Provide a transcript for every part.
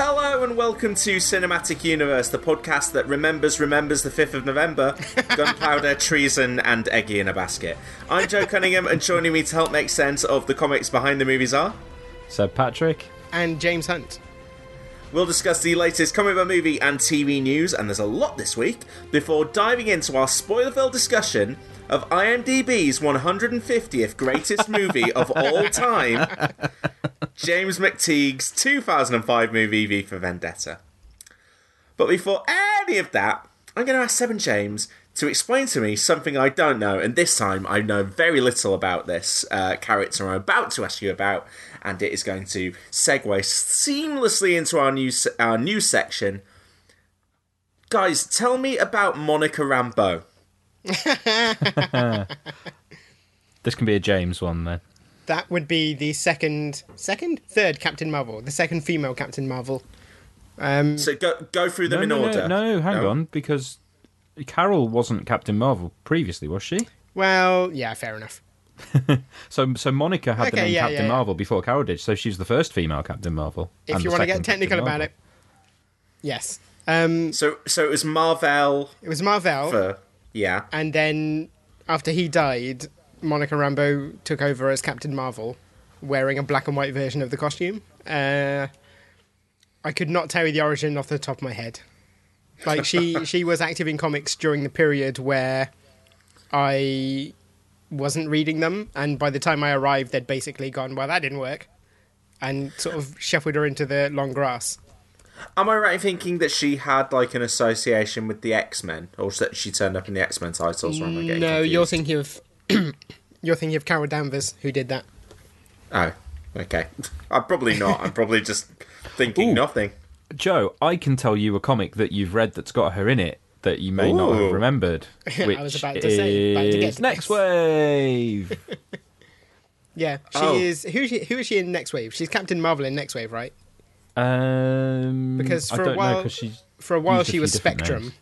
Hello and welcome to Cinematic Universe, the podcast that remembers the 5th of November, gunpowder, treason and Eggie in a basket. I'm Joe Cunningham, and joining me to help make sense of the comics behind the movies are... Sir Patrick. And James Hunt. We'll discuss the latest comic book movie and TV news, and there's a lot this week, before diving into our spoiler-filled discussion of IMDb's 150th greatest movie of all time, James McTeague's 2005 movie V for Vendetta. But before any of that, I'm going to ask Seb and James to explain to me something I don't know, and this time I know very little about this character I'm about to ask you about, and it is going to segue seamlessly into our news section. Guys, tell me about Monica Rambeau. This can be a James one then. That would be the third Captain Marvel, the second female Captain Marvel. So go through them order. No, hang on, because Carol wasn't Captain Marvel previously, was she? Well, yeah, fair enough. so Monica had the name Captain Marvel before Carol did, so she's the first female Captain Marvel. If you want to get technical about it, yes. So it was Mar-Vell. It was Mar-Vell. Yeah. And then after he died, Monica Rambeau took over as Captain Marvel, wearing a black and white version of the costume. I could not tell you the origin off the top of my head. Like, she was active in comics during the period where I wasn't reading them, and by the time I arrived, they'd basically gone, well, that didn't work, and sort of shuffled her into the long grass. Am I right in thinking that she had, like, an association with the X-Men, or that she turned up in the X-Men titles? Or am I getting confused? No, you're thinking of Carol Danvers, who did that. Oh, okay. I'm probably not. I'm probably just thinking nothing. Joe, I can tell you a comic that you've read that's got her in it that you may not have remembered, which I was about to get to Next Wave. Yeah, she is... Who is she in Next Wave? She's Captain Marvel in Next Wave, right? Because for a while she was Spectrum,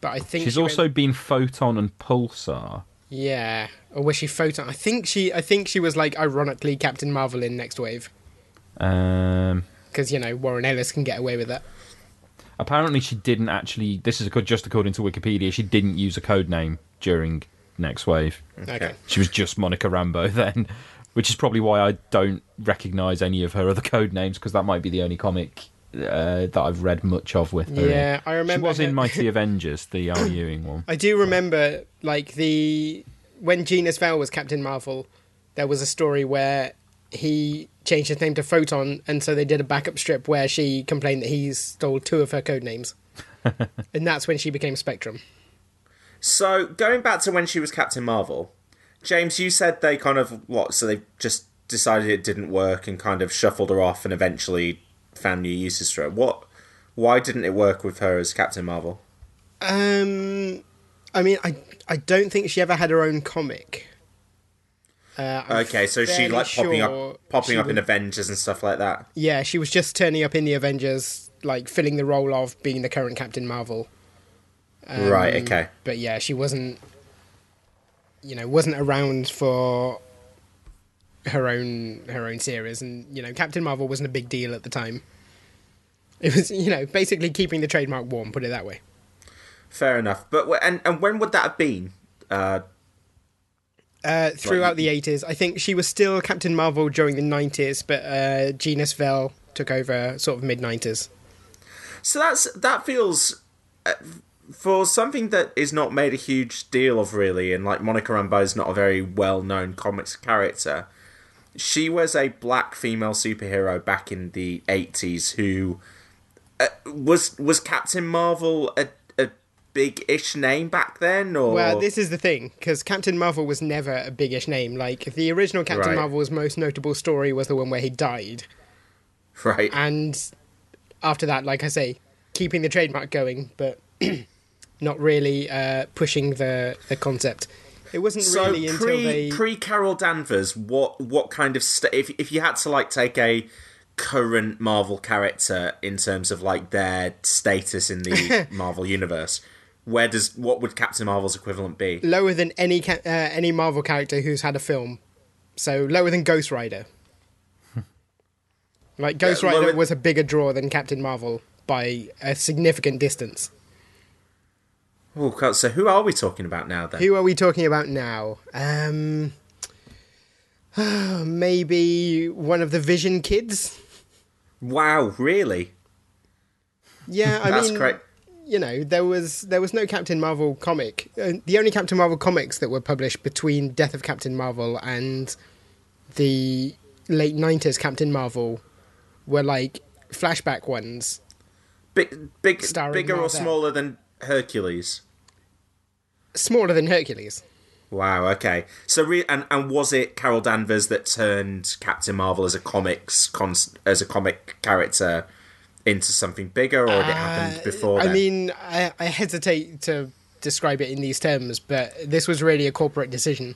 but I think she's also been Photon and Pulsar. Yeah, or was she Photon? I think she was, like, ironically Captain Marvel in Next Wave. Because Warren Ellis can get away with that. Apparently, she didn't actually. This is just according to Wikipedia. She didn't use a code name during Next Wave. Okay, she was just Monica Rambeau then. Which is probably why I don't recognise any of her other code names, because that might be the only comic that I've read much of with her. Yeah, I remember. She was in Mighty Avengers, the R. Ewing one. I do remember, when Genis-Vell was Captain Marvel, there was a story where he changed his name to Photon, and so they did a backup strip where she complained that he stole two of her code names, and that's when she became Spectrum. So going back to when she was Captain Marvel. James, you said they so they just decided it didn't work and kind of shuffled her off and eventually found new uses for her. Why didn't it work with her as Captain Marvel? I mean, I don't think she ever had her own comic. Okay, so she, like, popping up in Avengers and stuff like that? Yeah, she was just turning up in the Avengers, like, filling the role of being the current Captain Marvel. Right, okay. But yeah, she wasn't around for her own series, and Captain Marvel wasn't a big deal at the time. It was basically keeping the trademark warm, put it that way. Fair enough. But and when would that have been? Throughout the 80s. I think she was still Captain Marvel during the 90s, but Genis-Vell took over sort of mid-90s. So that feels... for something that is not made a huge deal of, really, and like Monica Rambeau is not a very well-known comics character, she was a black female superhero back in the 80s who... was Captain Marvel a big-ish name back then? Or... Well, this is the thing, because Captain Marvel was never a big-ish name. Like, the original Captain Marvel's most notable story was the one where he died. Right. And after that, like I say, keeping the trademark going, but not really pushing the concept. It wasn't so really pre Carol Danvers, what kind of... if you had to, like, take a... current Marvel character in terms of like their status in the Marvel universe, what would Captain Marvel's equivalent be? Lower than any Marvel character who's had a film, so lower than Ghost Rider. Like Ghost Rider was a bigger draw than Captain Marvel by a significant distance. Oh God! So who are we talking about now then? Who are we talking about now? Maybe one of the Vision kids. Wow, really? Yeah, I mean, great. You know, there was no Captain Marvel comic. The only Captain Marvel comics that were published between Death of Captain Marvel and the late 90s Captain Marvel were like flashback ones. Bigger or smaller than Hercules? Smaller than Hercules. Wow, okay. So, and was it Carol Danvers that turned Captain Marvel as a comic character into something bigger, or had it happened before then? I mean, I hesitate to describe it in these terms, but this was really a corporate decision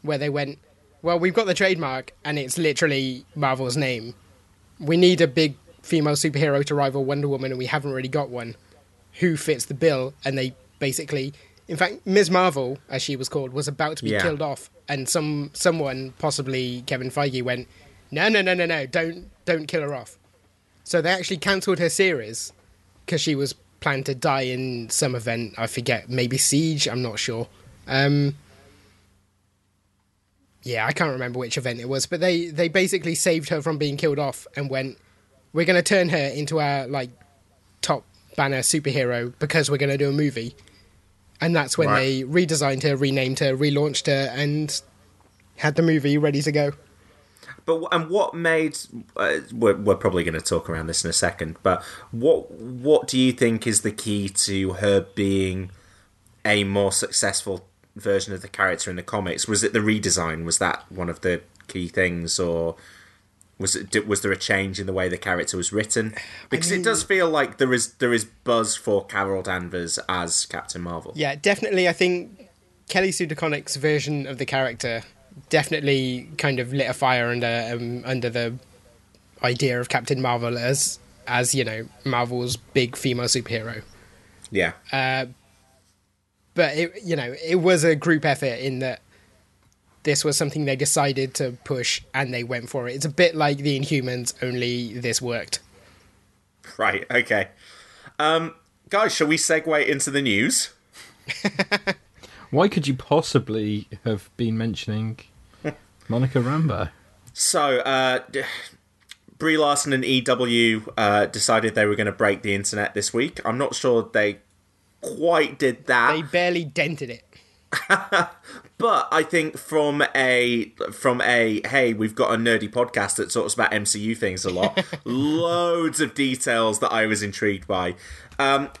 where they went, well, we've got the trademark, and it's literally Marvel's name. We need a big female superhero to rival Wonder Woman, and we haven't really got one. Who fits the bill? And they basically... In fact, Ms. Marvel, as she was called, was about to be killed off, and someone, possibly Kevin Feige, went, no, don't kill her off. So they actually cancelled her series because she was planned to die in some event. I forget, maybe Siege. I'm not sure. I can't remember which event it was, but they basically saved her from being killed off and went, we're going to turn her into our like top banner superhero because we're going to do a movie. And that's when they redesigned her, renamed her, relaunched her, and had the movie ready to go. But what made? We're probably going to talk around this in a second. But what do you think is the key to her being a more successful version of the character in the comics? Was it the redesign? Was that one of the key things, or was there a change in the way the character was written? Because it does feel like there is buzz for Carol Danvers as Captain Marvel. Yeah, definitely. I think Kelly Sue DeConnick's version of the character definitely kind of lit a fire under the idea of Captain Marvel as you know, Marvel's big female superhero. Yeah. But it was a group effort in that. This was something they decided to push, and they went for it. It's a bit like the Inhumans, only this worked. Right, okay. Guys, shall we segue into the news? Why could you possibly have been mentioning Monica Rambeau? So, Brie Larson and EW decided they were going to break the internet this week. I'm not sure they quite did that. They barely dented it. But I think from a hey, we've got a nerdy podcast that talks about MCU things a lot, loads of details that I was intrigued by.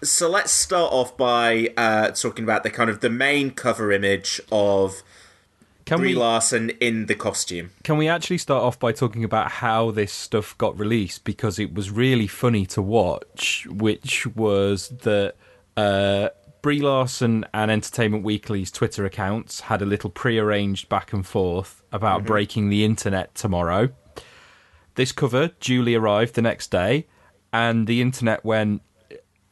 So let's start off by talking about the kind of the main cover image of Brie Larson in the costume. Can we actually start off by talking about how this stuff got released? Because it was really funny to watch, which was that... Brie Larson and Entertainment Weekly's Twitter accounts had a little prearranged back and forth about breaking the internet tomorrow. This cover duly arrived the next day, and the internet went,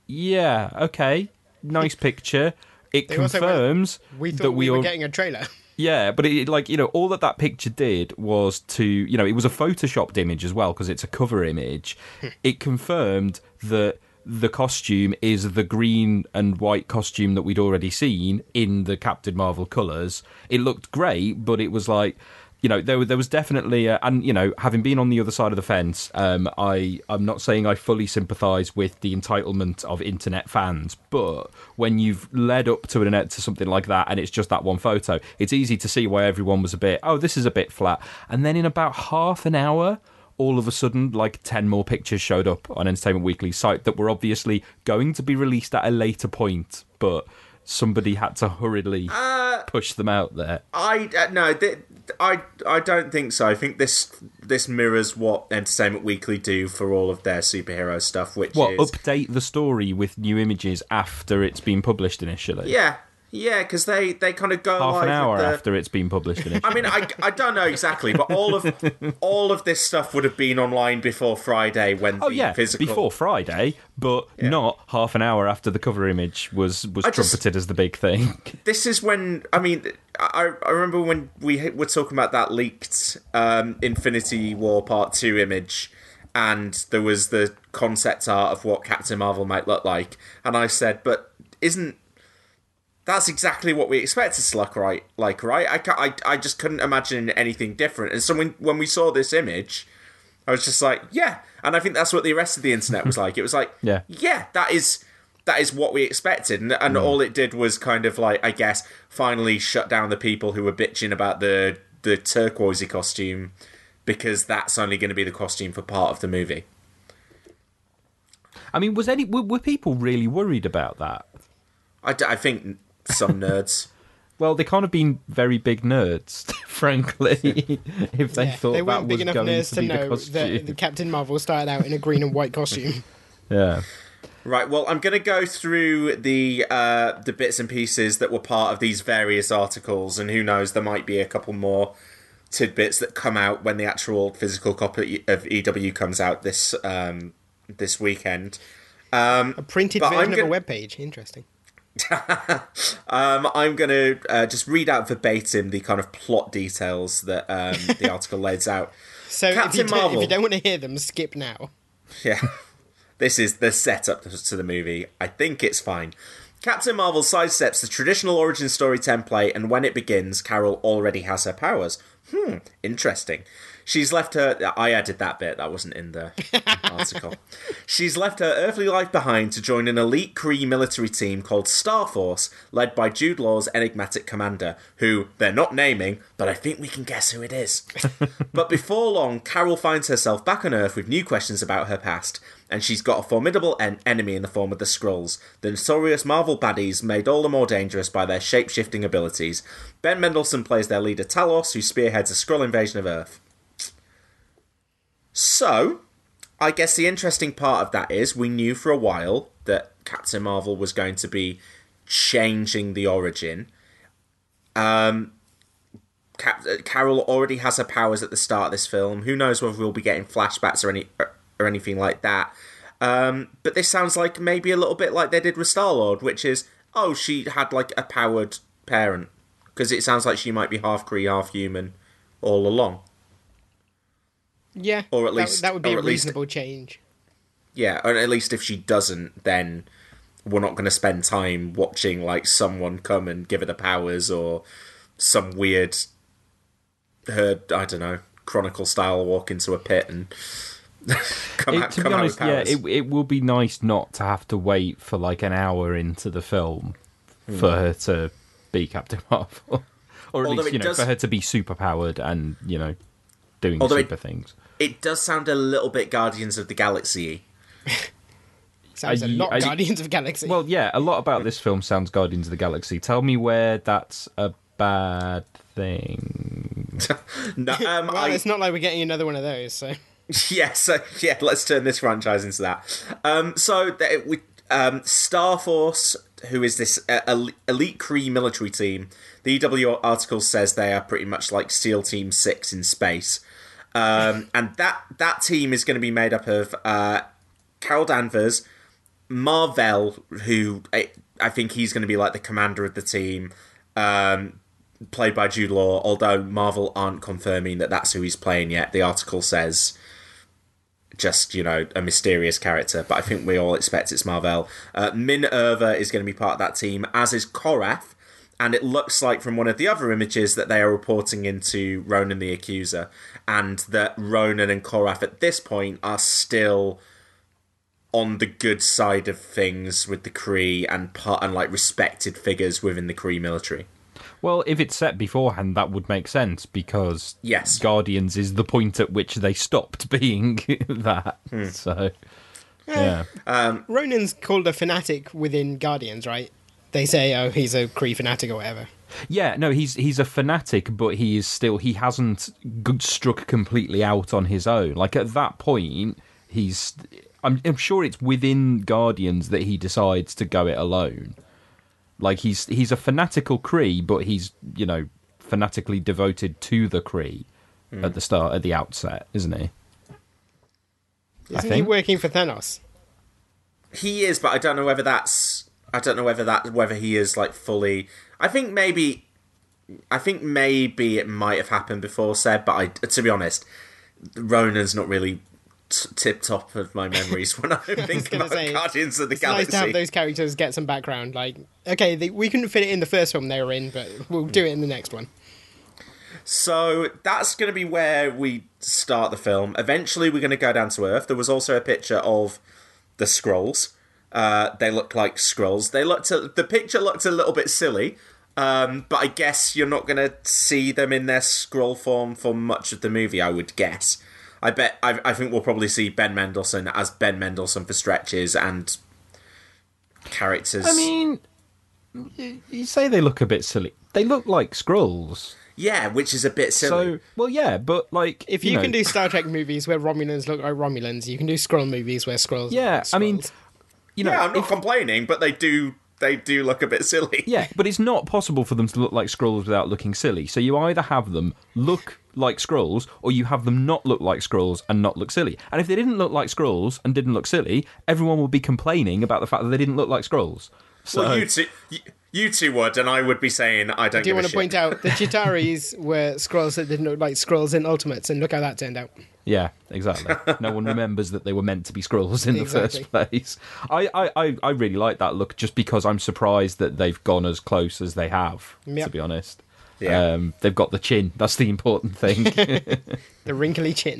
yeah, okay, nice picture. It confirms we thought we were getting a trailer. Yeah, but it, like, you know, all that picture did was to, you know, it was a photoshopped image as well because it's a cover image. It confirmed that the costume is the green and white costume that we'd already seen in the Captain Marvel colours. It looked great, but it was like, you know, there was definitely, and, you know, having been on the other side of the fence, I'm not saying I fully sympathise with the entitlement of internet fans, but when you've led up to something like that and it's just that one photo, it's easy to see why everyone was a bit, oh, this is a bit flat. And then in about half an hour, all of a sudden, like 10 more pictures showed up on Entertainment Weekly's site that were obviously going to be released at a later point, but somebody had to hurriedly push them out there. I don't think so. I think this mirrors what Entertainment Weekly do for all of their superhero stuff, which is update the story with new images after it's been published initially. Yeah, because they kind of go half an hour after it's been published. I mean, I don't know exactly, but all of this stuff would have been online before Friday when physical before Friday, but not half an hour after the cover image was trumpeted as the big thing. This is when I remember when we were talking about that leaked Infinity War Part 2 image, and there was the concept art of what Captain Marvel might look like, and I said, but that's exactly what we expected to look like, right? I just couldn't imagine anything different. And so when we saw this image, I was just like, yeah. And I think that's what the rest of the internet was like. It was like, yeah, that is what we expected. And all it did was kind of like, I guess, finally shut down the people who were bitching about the turquoisey costume, because that's only going to be the costume for part of the movie. I mean, were people really worried about that? I think... some nerds. Well, they can't have been very big nerds, frankly, if they thought they weren't that big was enough going nerds to be know the costume. That Captain Marvel started out in a green and white costume. Yeah. Right. Well, I'm going to go through the bits and pieces that were part of these various articles, and who knows, there might be a couple more tidbits that come out when the actual physical copy of EW comes out this weekend. A printed version of a webpage. Interesting. I'm going to just read out verbatim the kind of plot details that the article lays out. So if you don't want to hear them, skip now. Yeah. This is the setup to the movie. I think it's fine. Captain Marvel sidesteps the traditional origin story template, and when it begins, Carol already has her powers. Interesting. She's left her... I added that bit. That wasn't in the article. She's left her earthly life behind to join an elite Kree military team called Starforce, led by Jude Law's enigmatic commander, who they're not naming, but I think we can guess who it is. But before long, Carol finds herself back on Earth with new questions about her past, and she's got a formidable enemy in the form of the Skrulls, the notorious Marvel baddies made all the more dangerous by their shape-shifting abilities. Ben Mendelsohn plays their leader Talos, who spearheads a Skrull invasion of Earth. So, I guess the interesting part of that is we knew for a while that Captain Marvel was going to be changing the origin. Carol already has her powers at the start of this film. Who knows whether we'll be getting flashbacks or anything like that. But this sounds like maybe a little bit like they did with Star-Lord, which is, oh, she had like a powered parent. Because it sounds like she might be half Kree, half human all along. Yeah, or at least that would be a reasonable change. Yeah, or at least if she doesn't, then we're not going to spend time watching like someone come and give her the powers or some weird, I don't know, Chronicle style walk into a pit and come out with powers. Yeah, it will be nice not to have to wait for like an hour into the film for her to be Captain Marvel, or at least for her to be superpowered and doing super things. It does sound a little bit Guardians of the Galaxy. Sounds a lot Guardians of the Galaxy. Well, yeah, a lot about this film sounds Guardians of the Galaxy. Tell me where that's a bad thing. No, well, it's not like we're getting another one of those, so... Yeah, let's turn this franchise into that. Starforce, who is this elite Kree military team, the EW article says they are pretty much like SEAL Team 6 in space. And that team is going to be made up of Carol Danvers, Mar-Vell, who I think he's going to be like the commander of the team, played by Jude Law, although Marvel aren't confirming that that's who he's playing yet. The article says just, you know, a mysterious character, but I think we all expect it's Mar-Vell. Minerva is going to be part of that team, as is Korath, and it looks like from one of the other images that they are reporting into Ronan the Accuser, and that Ronan and Korath at this point are still on the good side of things with the Kree and like respected figures within the Kree military. Well, if it's set beforehand, that would make sense, because yes, Guardians is the point at which they stopped being that. So, yeah. Ronan's called a fanatic within Guardians, right? They say, oh, he's a Kree fanatic or whatever. Yeah, no, he's a fanatic, but he is still, he hasn't struck completely out on his own. Like, at that point, he's, I'm sure it's within Guardians that he decides to go it alone. Like, he's a fanatical Kree, but he's, you know, fanatically devoted to the Kree at the start, at the outset, isn't he? Isn't he working for Thanos? He is, but I don't know whether that's, whether he is, like, fully, I think maybe it might have happened before, Seb, but to be honest, Ronan's not really tip-top of my memories when I think about Guardians of the Galaxy. It's nice to have those characters get some background. Like, okay, we couldn't fit it in the first film they were in, but we'll do it in the next one. So that's going to be where we start the film. Eventually we're going to go down to Earth. There was also a picture of the Skrulls. They looked like Skrulls. The picture looked a little bit silly, but I guess you're not going to see them in their Skrull form for much of the movie, I would guess. I think we'll probably see Ben Mendelsohn as Ben Mendelsohn for stretches and characters. I mean, you say they look a bit silly. They look like Skrulls. Yeah, which is a bit silly. So, well, yeah, but like, if you can do Star Trek movies where Romulans look like Romulans, you can do Skrull movies where Skrulls. Yeah, look like Skrulls. I mean, you know, yeah, I'm not complaining, but they do. They do look a bit silly. Yeah, but it's not possible for them to look like Skrulls without looking silly. So you either have them look like Skrulls, or you have them not look like Skrulls and not look silly. And if they didn't look like Skrulls and didn't look silly, everyone would be complaining about the fact that they didn't look like Skrulls. So, well, you two would, and I would be saying, I don't give a shit. I do want to point out the Chitaris were Skrulls that didn't look like Skrulls in Ultimates, and look how that turned out. Yeah, exactly. No one remembers that they were meant to be Skrulls in the first place. I really like that look, just because I'm surprised that they've gone as close as they have, to be honest. Yeah. They've got the chin. That's the important thing. The wrinkly chin.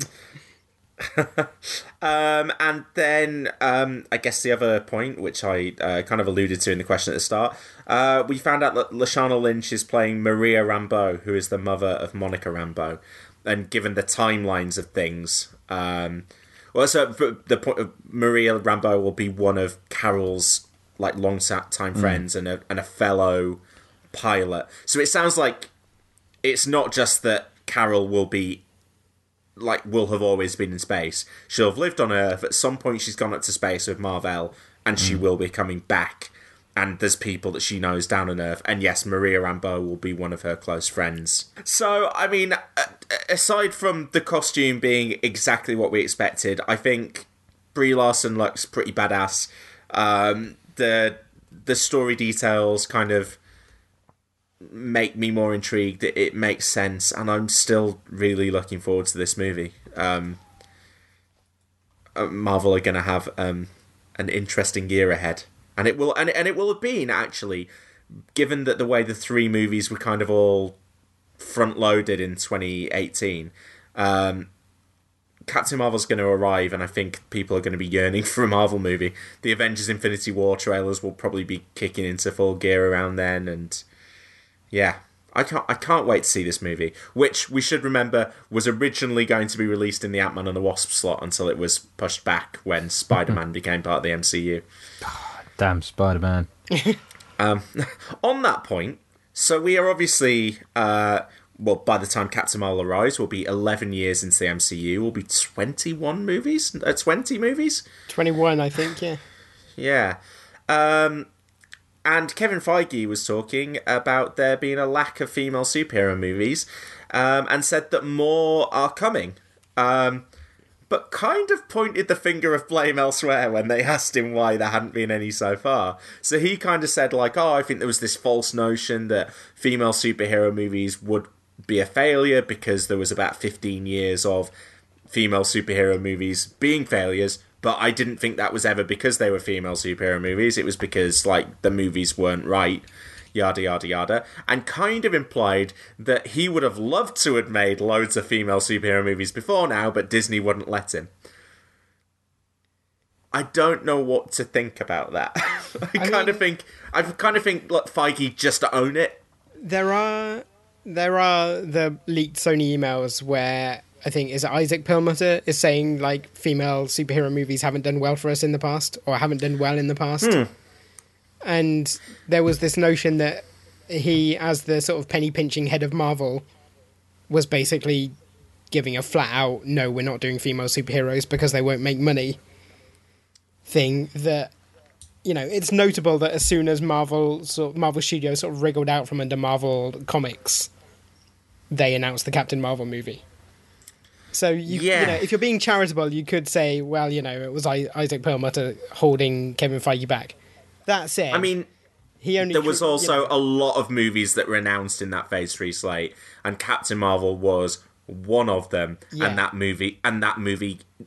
And then I guess the other point, which I kind of alluded to in the question at the start, we found out that Lashana Lynch is playing Maria Rambeau, who is the mother of Monica Rambeau. And given the timelines of things, Maria Rambeau will be one of Carol's like long-time friends and a fellow pilot. So it sounds like it's not just that Carol will be like will have always been in space. She'll have lived on Earth. At some point, she's gone up to space with Mar-Vell, and she will be coming back. And there's people that she knows down on Earth. And yes, Maria Rambeau will be one of her close friends. So, I mean, aside from the costume being exactly what we expected, I think Brie Larson looks pretty badass. The story details kind of make me more intrigued. It makes sense, and I'm still really looking forward to this movie. Marvel are going to have an interesting year ahead, and it will have been, actually, given that the way the three movies were kind of all front loaded in 2018. Captain Marvel's going to arrive, and I think people are going to be yearning for a Marvel movie. The Avengers: Infinity War trailers will probably be kicking into full gear around then, and yeah, I can't wait to see this movie, which we should remember was originally going to be released in the Ant-Man and the Wasp slot until it was pushed back when Spider-Man became part of the MCU. Oh, damn Spider-Man. On that point, so we are obviously, by the time Captain Marvel arrives, we'll be 11 years into the MCU. We'll be 20 movies? 21, I think, yeah. Yeah. And Kevin Feige was talking about there being a lack of female superhero movies, and said that more are coming, but kind of pointed the finger of blame elsewhere when they asked him why there hadn't been any so far. So he kind of said, like, I think there was this false notion that female superhero movies would be a failure because there was about 15 years of female superhero movies being failures, but I didn't think that was ever because they were female superhero movies. It was because, like, the movies weren't right, yada, yada, yada. And kind of implied that he would have loved to have made loads of female superhero movies before now, but Disney wouldn't let him. I don't know what to think about that. I kind of think look, Feige, just own it. There are the leaked Sony emails where I think is Isaac Perlmutter is saying like female superhero movies haven't done well for us in the past or haven't done well in the past. And there was this notion that he, as the sort of penny pinching head of Marvel, was basically giving a flat out no, we're not doing female superheroes because they won't make money thing. That, you know, it's notable that as soon as Marvel Studios sort of wriggled out from under Marvel Comics, they announced the Captain Marvel movie. So, you know, if you're being charitable, you could say, well, you know, it was Isaac Perlmutter holding Kevin Feige back. That's it. I mean, there was also a lot of movies that were announced in that Phase 3 slate, and Captain Marvel was one of them, and that movie,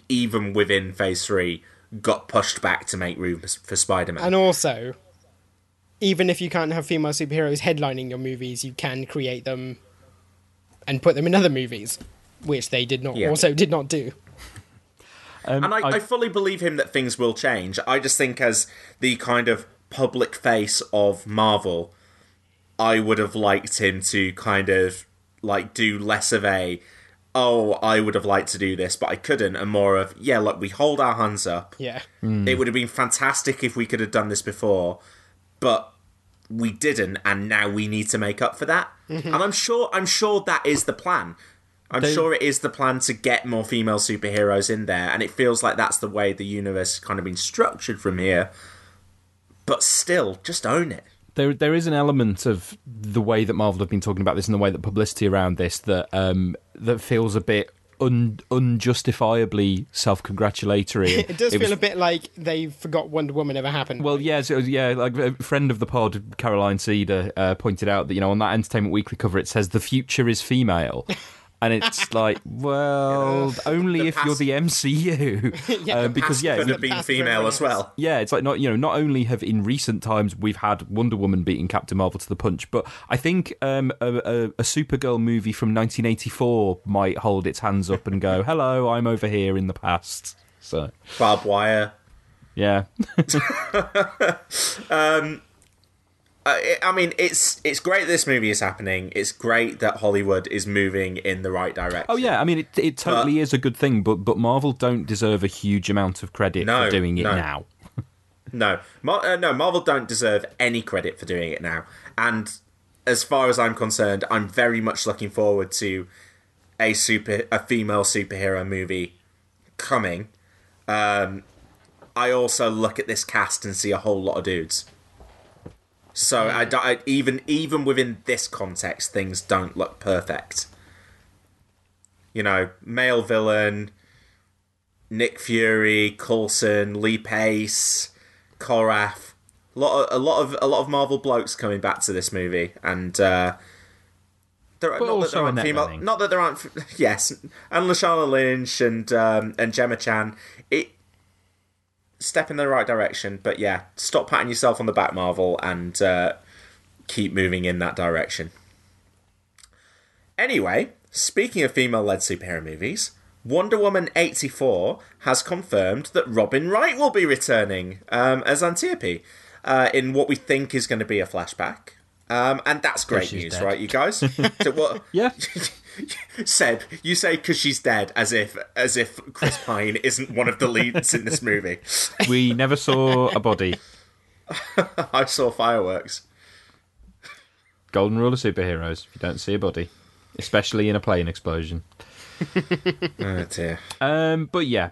even within Phase 3, got pushed back to make room for Spider-Man. And also, even if you can't have female superheroes headlining your movies, you can create them and put them in other movies, which they did not do. And I fully believe him that things will change. I just think as the kind of public face of Marvel, I would have liked him to kind of like do less of a, oh, I would have liked to do this, but I couldn't, and more of, yeah, look, we hold our hands up. Yeah. Mm. It would have been fantastic if we could have done this before, but we didn't, and now we need to make up for that. Mm-hmm. And I'm sure that is the plan. I'm sure it is the plan to get more female superheroes in there, and it feels like that's the way the universe has kind of been structured from here. But still, just own it. There is an element of the way that Marvel have been talking about this and the way that publicity around this that that feels a bit unjustifiably self-congratulatory. It does feel a bit like they forgot Wonder Woman ever happened. Well, yes, like a friend of the pod, Caroline Cedar, pointed out that, you know, on that Entertainment Weekly cover it says the future is female. And it's like, well, only if you're the MCU, because yeah, could have been female as well. Yeah, it's like not only have in recent times we've had Wonder Woman beating Captain Marvel to the punch, but I think a Supergirl movie from 1984 might hold its hands up and go, "Hello, I'm over here in the past." So barbed wire. Yeah. I mean, it's great this movie is happening. It's great that Hollywood is moving in the right direction. Oh, yeah. I mean, it totally is a good thing, but Marvel don't deserve a huge amount of credit for doing it now. No, Marvel don't deserve any credit for doing it now. And as far as I'm concerned, I'm very much looking forward to a female superhero movie coming. I also look at this cast and see a whole lot of dudes. So I even within this context, things don't look perfect. You know, male villain, Nick Fury, Coulson, Lee Pace, Korath, a lot of Marvel blokes coming back to this movie, and not that there aren't female. Yes, and Lashana Lynch and Gemma Chan. Step in the right direction, but yeah, stop patting yourself on the back, Marvel, and keep moving in that direction. Anyway, speaking of female-led superhero movies, Wonder Woman 84 has confirmed that Robin Wright will be returning as Antiope in what we think is going to be a flashback. And that's great news, dead. Right, you guys? So what? Yeah. Seb, you say because she's dead, as if Chris Pine isn't one of the leads in this movie. We never saw a body. I saw fireworks. Golden rule of superheroes: if you don't see a body, especially in a plane explosion. Oh dear. But good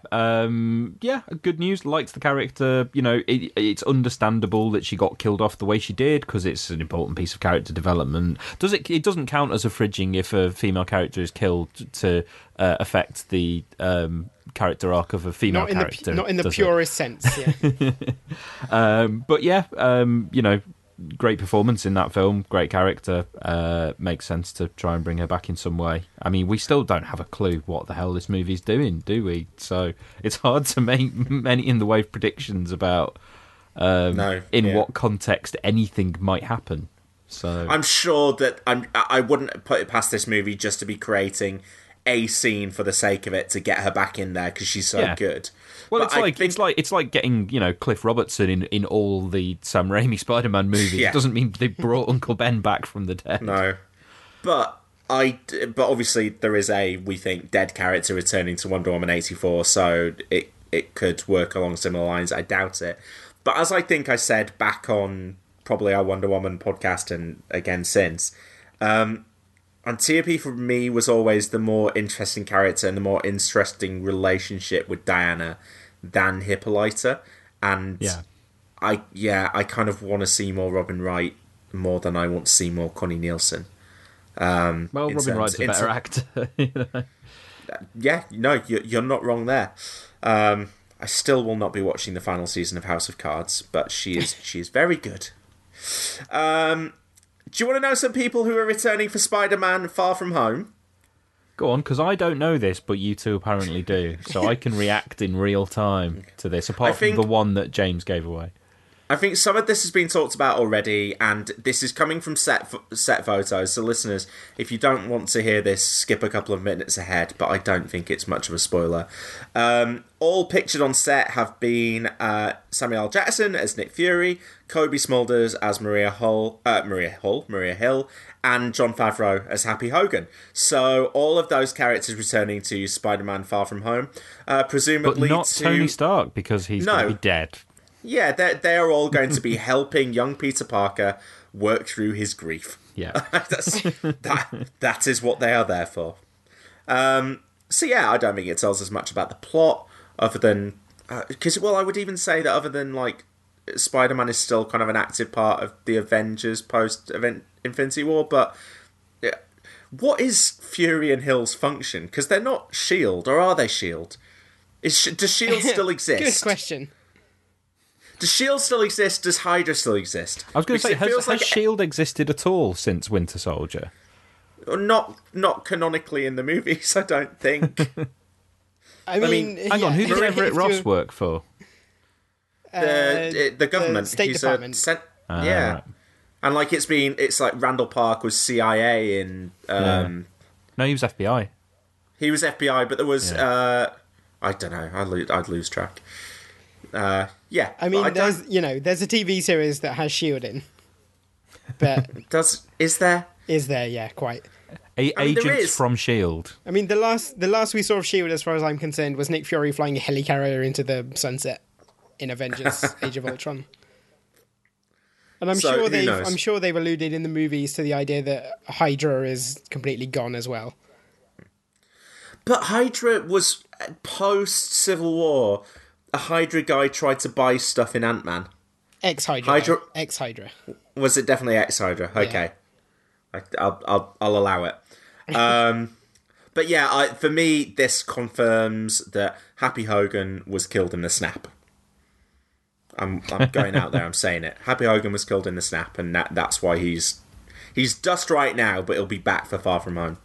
news. Liked the character. You know, it's understandable that she got killed off the way she did because it's an important piece of character development. It doesn't count as a fridging if a female character is killed to affect the character arc of a female character. Not in the purest sense. Yeah. But yeah, you know, great performance in that film, great character. Makes sense to try and bring her back in some way. I mean, we still don't have a clue what the hell this movie's doing, do we? So it's hard to make many in the way of predictions about what context anything might happen. So I'm sure that I wouldn't put it past this movie just to be creating a scene for the sake of it to get her back in there because she's so good. Well, but it's like getting, you know, Cliff Robertson in all the Sam Raimi Spider-Man movies. Yeah. It doesn't mean they brought Uncle Ben back from the dead. No, but obviously there is we think dead character returning to Wonder Woman 84, so it could work along similar lines. I doubt it, but as I think I said back on probably our Wonder Woman podcast and again since. Antiope for me was always the more interesting character and the more interesting relationship with Diana than Hippolyta, and I kind of want to see more Robin Wright more than I want to see more Connie Nielsen. Robin Wright's a better actor. You know? Yeah, no, you're not wrong there. I still will not be watching the final season of House of Cards, but she is very good. Do you want to know some people who are returning for Spider-Man Far From Home? Go on, because I don't know this, but you two apparently do, so I can react in real time to this, apart from the one that James gave away. I think some of this has been talked about already, and this is coming from set photos, so listeners, if you don't want to hear this, skip a couple of minutes ahead, but I don't think it's much of a spoiler. All pictured on set have been Samuel L. Jackson as Nick Fury, Kobe Smulders as Maria Hill, and Jon Favreau as Happy Hogan. So all of those characters returning to Spider-Man Far From Home, presumably. But not Tony Stark, because he's going to be dead. Yeah, they're all going to be helping young Peter Parker work through his grief. Yeah. That is what they are there for. I don't think it tells us much about the plot other than... I would even say that other than, like, Spider-Man is still kind of an active part of the Avengers post-event Infinity War, but what is Fury and Hill's function? Because they're not S.H.I.E.L.D., or are they S.H.I.E.L.D.? Does S.H.I.E.L.D. still exist? Good question. Does S.H.I.E.L.D. still exist? Does Hydra still exist? I was going to say, has S.H.I.E.L.D. existed at all since Winter Soldier? Not canonically in the movies, I don't think. I mean hang on, who did Everett Ross work for? The government. The State Department. Right. And like it's like Randall Park was CIA in... No, he was FBI. He was FBI, but there was... Yeah. I don't know, I'd lose track. There's a TV series that has S.H.I.E.L.D. in, but is there? Yeah, quite. Agents from S.H.I.E.L.D. I mean, the last we saw of S.H.I.E.L.D., as far as I'm concerned, was Nick Fury flying a helicarrier into the sunset in Avengers: Age of Ultron. And I'm sure they've alluded in the movies to the idea that Hydra is completely gone as well. But Hydra was post Civil War. A Hydra guy tried to buy stuff in Ant-Man. Ex-Hydra. Was it definitely ex-Hydra? Okay. Yeah. I'll allow it. For me, this confirms that Happy Hogan was killed in the snap. I'm going out there, I'm saying it. Happy Hogan was killed in the snap, and that's why he's dust right now, but he'll be back for Far From Home.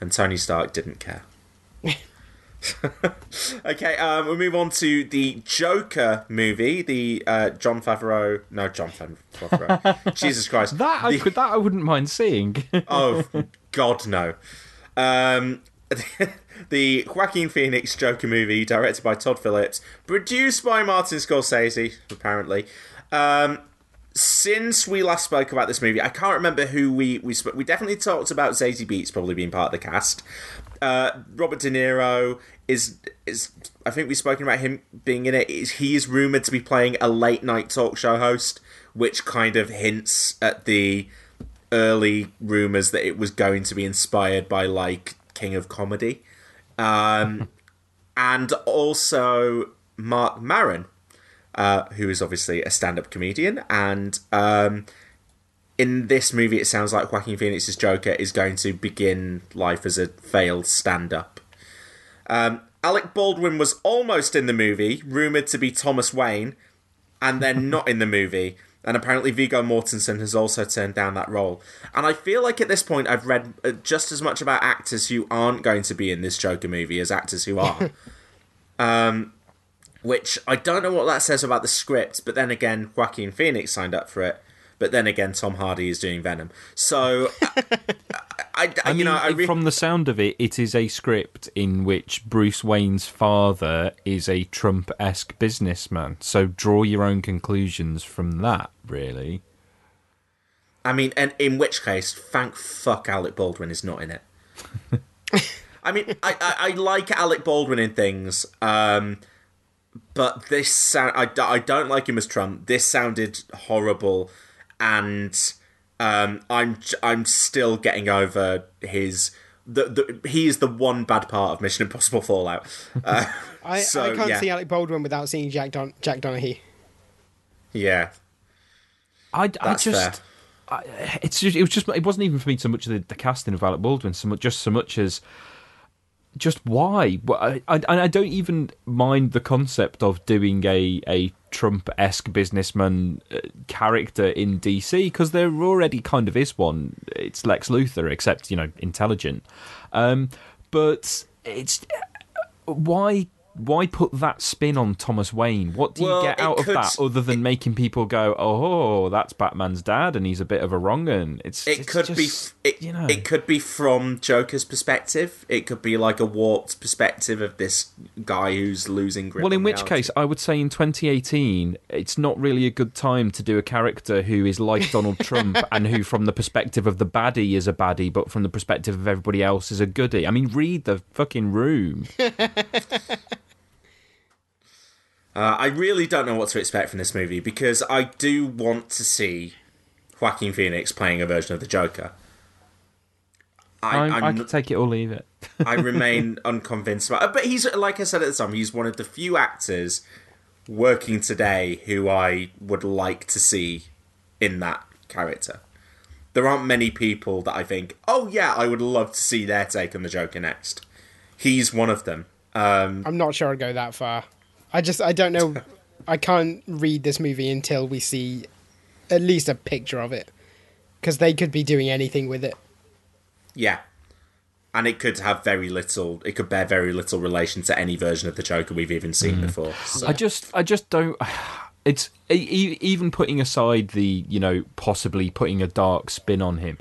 And Tony Stark didn't care. Okay, we'll move on to the Joker movie, the Jon Favreau. Jesus Christ. That I wouldn't mind seeing. Oh, God, no. The Joaquin Phoenix Joker movie, directed by Todd Phillips, produced by Martin Scorsese, apparently. Since we last spoke about this movie, I can't remember who we spoke. We definitely talked about Zazie Beetz probably being part of the cast. Robert De Niro is. I think we've spoken about him being in it. He is rumoured to be playing a late-night talk show host, which kind of hints at the early rumours that it was going to be inspired by, like, King of Comedy. And also Marc Maron, who is obviously a stand-up comedian, and... in this movie, it sounds like Joaquin Phoenix's Joker is going to begin life as a failed stand-up. Alec Baldwin was almost in the movie, rumoured to be Thomas Wayne, and they're not in the movie. And apparently Viggo Mortensen has also turned down that role. And I feel like at this point I've read just as much about actors who aren't going to be in this Joker movie as actors who are. Which I don't know what that says about the script, but then again, Joaquin Phoenix signed up for it. But then again, Tom Hardy is doing Venom. So, I mean, from the sound of it, it is a script in which Bruce Wayne's father is a Trump-esque businessman. So draw your own conclusions from that, really. I mean, and in which case, thank fuck Alec Baldwin is not in it. I mean, I like Alec Baldwin in things, but this sound, I don't like him as Trump. This sounded horrible. And I'm still getting over his. He is the one bad part of Mission Impossible Fallout. I can't see Alec Baldwin without seeing Jack Donaghy. Yeah, that's fair. It wasn't even for me so much of the casting of Alec Baldwin, so much as why. I don't even mind the concept of doing a Trump-esque businessman character in DC, because there already kind of is one. It's Lex Luthor, except, intelligent. But it's why put that spin on Thomas Wayne? What do you get out of that other than making people go, oh, that's Batman's dad and he's a bit of a wrong-un? It could be from Joker's perspective. It could be like a warped perspective of this guy who's losing grip. Well, in which case, I would say in 2018, it's not really a good time to do a character who is like Donald Trump and who from the perspective of the baddie is a baddie, but from the perspective of everybody else is a goodie. I mean, read the fucking room. I really don't know what to expect from this movie, because I do want to see Joaquin Phoenix playing a version of the Joker. I can take it or leave it. I remain unconvinced about it. But he's, like I said at the time, he's one of the few actors working today who I would like to see in that character. There aren't many people that I think, oh yeah, I would love to see their take on the Joker next. He's one of them. I'm not sure I'd go that far. I don't know. I can't read this movie until we see at least a picture of it, because they could be doing anything with it. Yeah. And it could have it could bear very little relation to any version of the Joker we've even seen before. So. I just don't. It's even putting aside the, possibly putting a dark spin on him.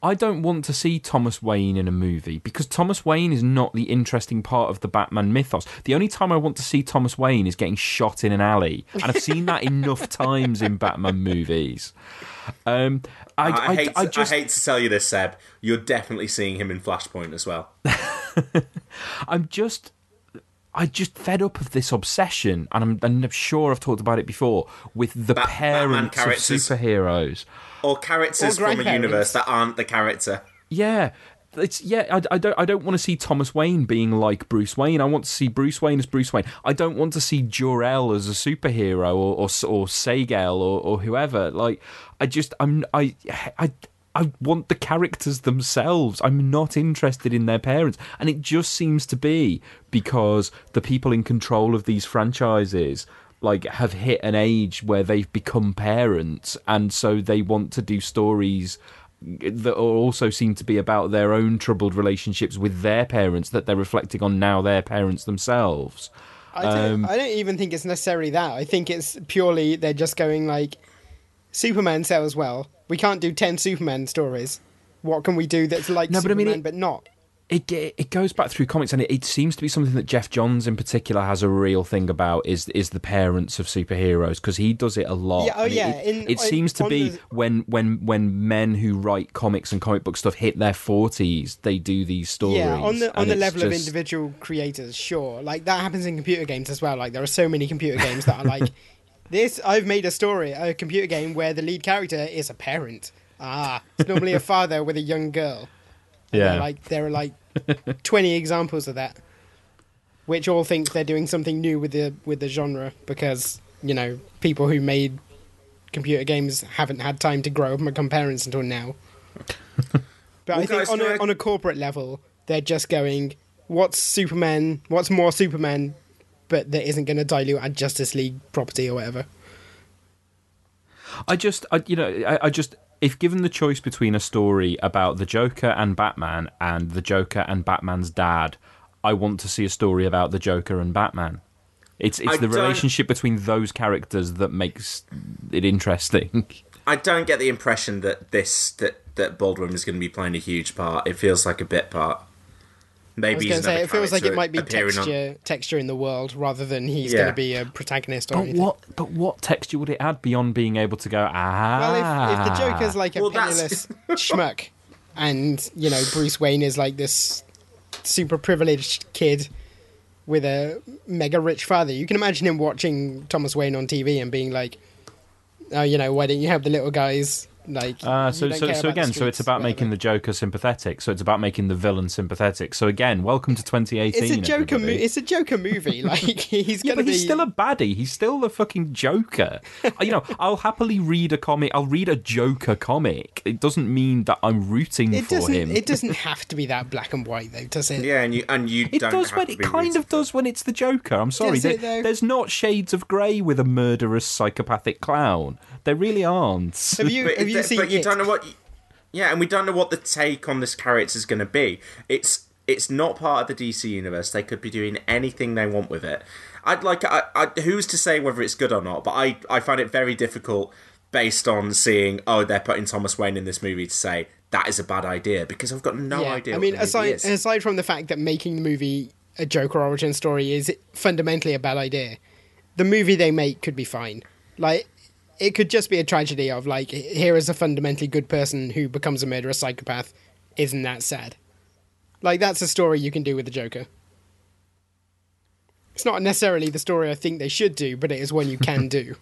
I don't want to see Thomas Wayne in a movie, because Thomas Wayne is not the interesting part of the Batman mythos. The only time I want to see Thomas Wayne is getting shot in an alley, and I've seen that enough times in Batman movies. I hate to tell you this, Seb. You're definitely seeing him in Flashpoint as well. I'm just fed up of this obsession, and I'm sure I've talked about it before, with the parents of superheroes. Or characters from a universe that aren't the character. Yeah. I don't want to see Thomas Wayne being like Bruce Wayne. I want to see Bruce Wayne as Bruce Wayne. I don't want to see Jor-El as a superhero or Segel or whoever. Like, I want the characters themselves. I'm not interested in their parents. And it just seems to be because the people in control of these franchises have hit an age where they've become parents, and so they want to do stories that also seem to be about their own troubled relationships with their parents that they're reflecting on now, their parents themselves. I don't even think it's necessarily that. I think it's purely they're just going Superman sells well. We can't do 10 Superman stories. What can we do that's Superman but not? It goes back through comics, and it seems to be something that Jeff Johns in particular has a real thing about, is the parents of superheroes, because he does it a lot. Yeah, It seems to be when men who write comics and comic book stuff hit their 40s, they do these stories. Yeah, on the level of individual creators, sure. That happens in computer games as well. There are so many computer games that are I've made a computer game where the lead character is a parent. It's normally a father with a young girl. And yeah. There are 20 examples of that, which all think they're doing something new with the genre, because, people who made computer games haven't had time to grow up and become parents until now. But I think on a corporate level, they're just going, what's more Superman, but that isn't going to dilute our Justice League property or whatever. I just, if given the choice between a story about the Joker and Batman and the Joker and Batman's dad, I want to see a story about the Joker and Batman. It's the relationship between those characters that makes it interesting. I don't get the impression that that Baldwin is going to be playing a huge part. It feels like a bit part. Maybe it feels like it might be texture in the world rather than he's going to be a protagonist. Or anything. But what texture would it add beyond being able to go? Well, if the Joker's like a penniless schmuck, and Bruce Wayne is like this super privileged kid with a mega rich father, you can imagine him watching Thomas Wayne on TV and being like, "Oh, why don't you help the little guys?" So it's about making the Joker sympathetic. So it's about making the villain sympathetic. So again, welcome to 2018. It's a Joker movie. Like he's going to be. He's still a baddie. He's still the fucking Joker. I'll happily read a comic. I'll read a Joker comic. It doesn't mean that I'm rooting for him. It doesn't have to be that black and white, though, does it? Yeah, and you. It don't does have when to it be kind of does when it's the Joker. I'm sorry, there's not shades of grey with a murderous psychopathic clown. There really aren't. Have you seen it? Don't know what. Yeah, and we don't know what the take on this character is going to be. It's not part of the DC universe. They could be doing anything they want with it. Who's to say whether it's good or not? But I find it very difficult based on seeing they're putting Thomas Wayne in this movie to say that is a bad idea because I've got no idea. I mean, aside from the fact that making the movie a Joker origin story is fundamentally a bad idea, the movie they make could be fine. It could just be a tragedy of, here is a fundamentally good person who becomes a murderous psychopath. Isn't that sad? That's a story you can do with the Joker. It's not necessarily the story I think they should do, but it is one you can do.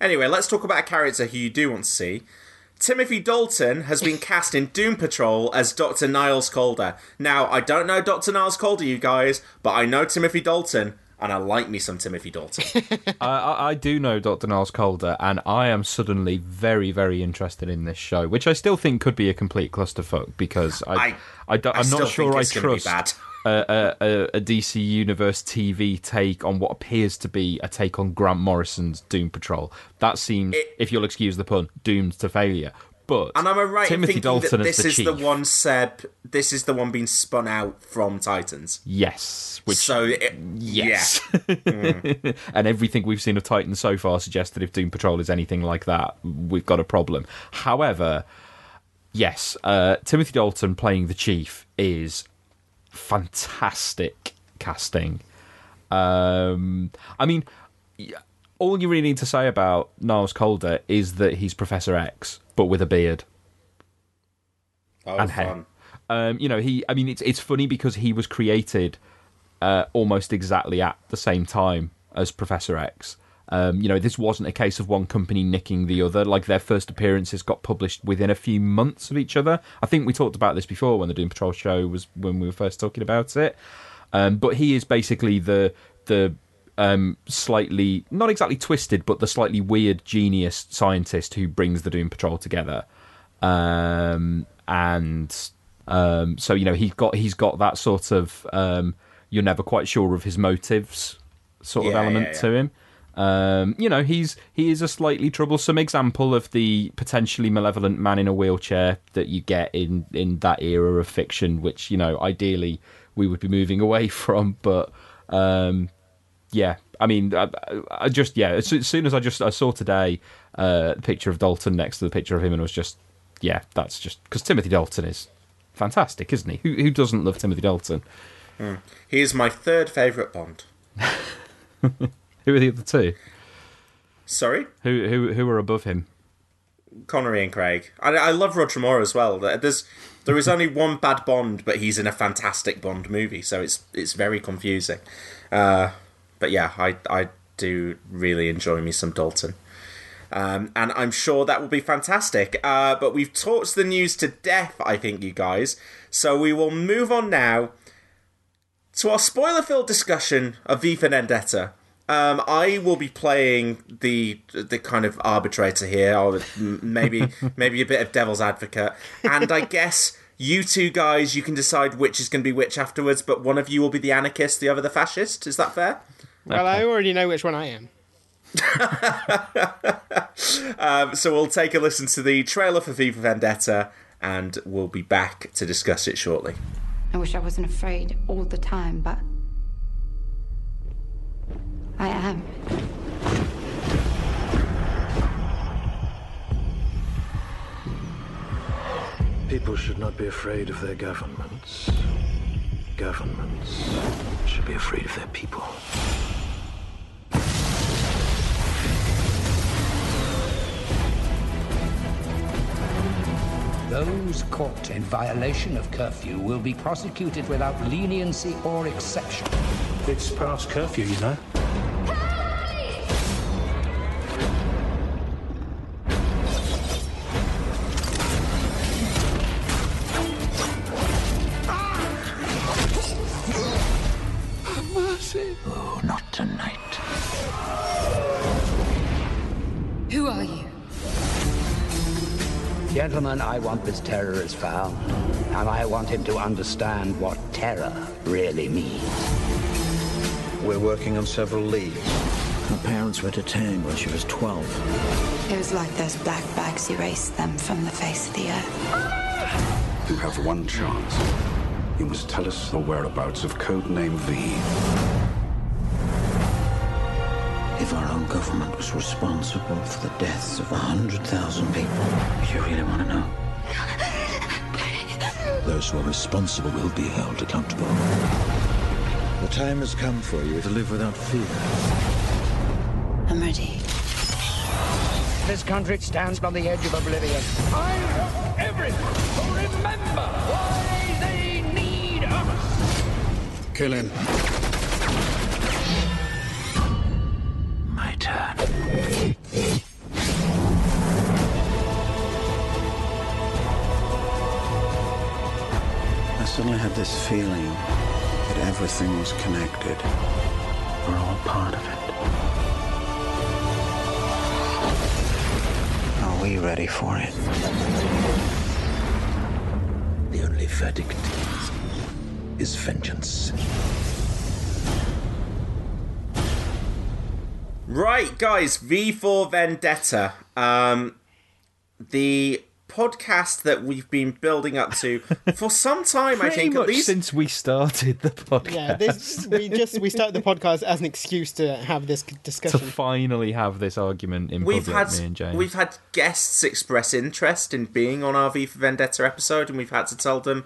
Anyway, let's talk about a character who you do want to see. Timothy Dalton has been cast in Doom Patrol as Dr. Niles Caulder. Now, I don't know Dr. Niles Caulder, you guys, but I know Timothy Dalton. And I like me some Timothy Dalton. I do know Dr. Niles Caulder, and I am suddenly very, very interested in this show, which I still think could be a complete clusterfuck because I'm not sure I trust a DC Universe TV take on what appears to be a take on Grant Morrison's Doom Patrol. That seems, if you'll excuse the pun, doomed to failure. But and I'm right Timothy in thinking Dalton that this is the one this is the one being spun out from Titans. Yes. And everything we've seen of Titans so far suggests that if Doom Patrol is anything like that, we've got a problem. However, yes, Timothy Dalton playing the Chief is fantastic casting. All you really need to say about Niles Caulder is that he's Professor X, but with a beard. That was and hair. Fun. It's funny because he was created almost exactly at the same time as Professor X. This wasn't a case of one company nicking the other. Their first appearances got published within a few months of each other. I think we talked about this before when the Doom Patrol show was when we were first talking about it. But he is basically the slightly, not exactly twisted, but the slightly weird genius scientist who brings the Doom Patrol together. He's got that sort of you're never quite sure of his motives sort of element to him. He is a slightly troublesome example of the potentially malevolent man in a wheelchair that you get in that era of fiction, which ideally we would be moving away from, but. As soon as I saw today a picture of Dalton next to the picture of him, and it was just, that's just because Timothy Dalton is fantastic, isn't he? Who doesn't love Timothy Dalton? Mm. He is my third favourite Bond. Who are the other two? Sorry? Who are above him? Connery and Craig. I love Roger Moore as well. There is only one bad Bond, but he's in a fantastic Bond movie, so it's very confusing. I do really enjoy me some Dalton. And I'm sure that will be fantastic. But we've talked the news to death, I think, you guys. So we will move on now to our spoiler-filled discussion of V for Vendetta. I will be playing the kind of arbitrator here, or maybe a bit of devil's advocate. And I guess you two guys, you can decide which is going to be which afterwards, but one of you will be the anarchist, the other the fascist. Is that fair? Well, okay. I already know which one I am. So we'll take a listen to the trailer for V for Vendetta, and we'll be back to discuss it shortly. I wish I wasn't afraid all the time, but I am. People should not be afraid of their governments. Governments should be afraid of their people. Those caught in violation of curfew will be prosecuted without leniency or exception. It's past curfew, you know. Gentlemen, I want this terrorist found, and I want him to understand what terror really means. We're working on several leads. Her parents were detained when she was 12. It was like those black bags erased them from the face of the earth. You have one chance. You must tell us the whereabouts of codename V. If our own government was responsible for the deaths of 100,000 people, do you really want to know? Those who are responsible will be held accountable. The time has come for you to live without fear. I'm ready. This country stands on the edge of oblivion. I want everyone to remember why they need us. Kill him. I suddenly had this feeling that everything was connected. We're all part of it. Are we ready for it? The only verdict is vengeance. Right, guys, V for Vendetta. The podcast that we've been building up to for some time, I think, at least since we started the podcast. Yeah, we started the podcast as an excuse to have this discussion. To finally have this argument in public, me and James. We've had guests express interest in being on our V for Vendetta episode, and we've had to tell them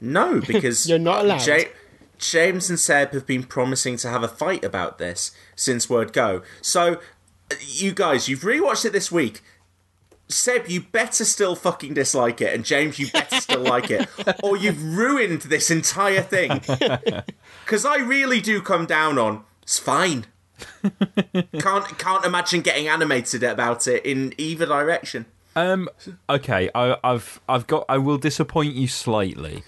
no, because you're not allowed. James and Seb have been promising to have a fight about this since word go. So, you guys, you've rewatched it this week. Seb, you better still fucking dislike it, and James, you better still like it, or you've ruined this entire thing. Because I really do come down on, it's fine. Can't imagine getting animated about it in either direction. Okay, I will disappoint you slightly.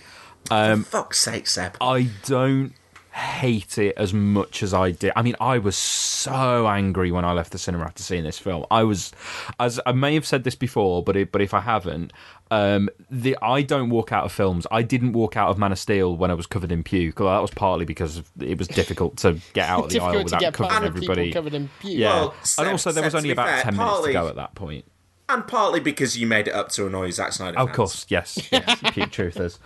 For fuck's sake, Seb. I don't hate it as much as I did. I mean, I was so angry when I left the cinema after seeing this film. I was, as I may have said this before, but if I haven't, I don't walk out of films. I didn't walk out of Man of Steel when I was covered in puke. Well, that was partly because it was difficult to get out of the aisle without covering everybody. Covered in puke. Yeah, well, Seb, and also there was only about 10 minutes to go at that point. And partly because you made it up to annoy Zack Snyder fans. Of course, yes. Puke truthers.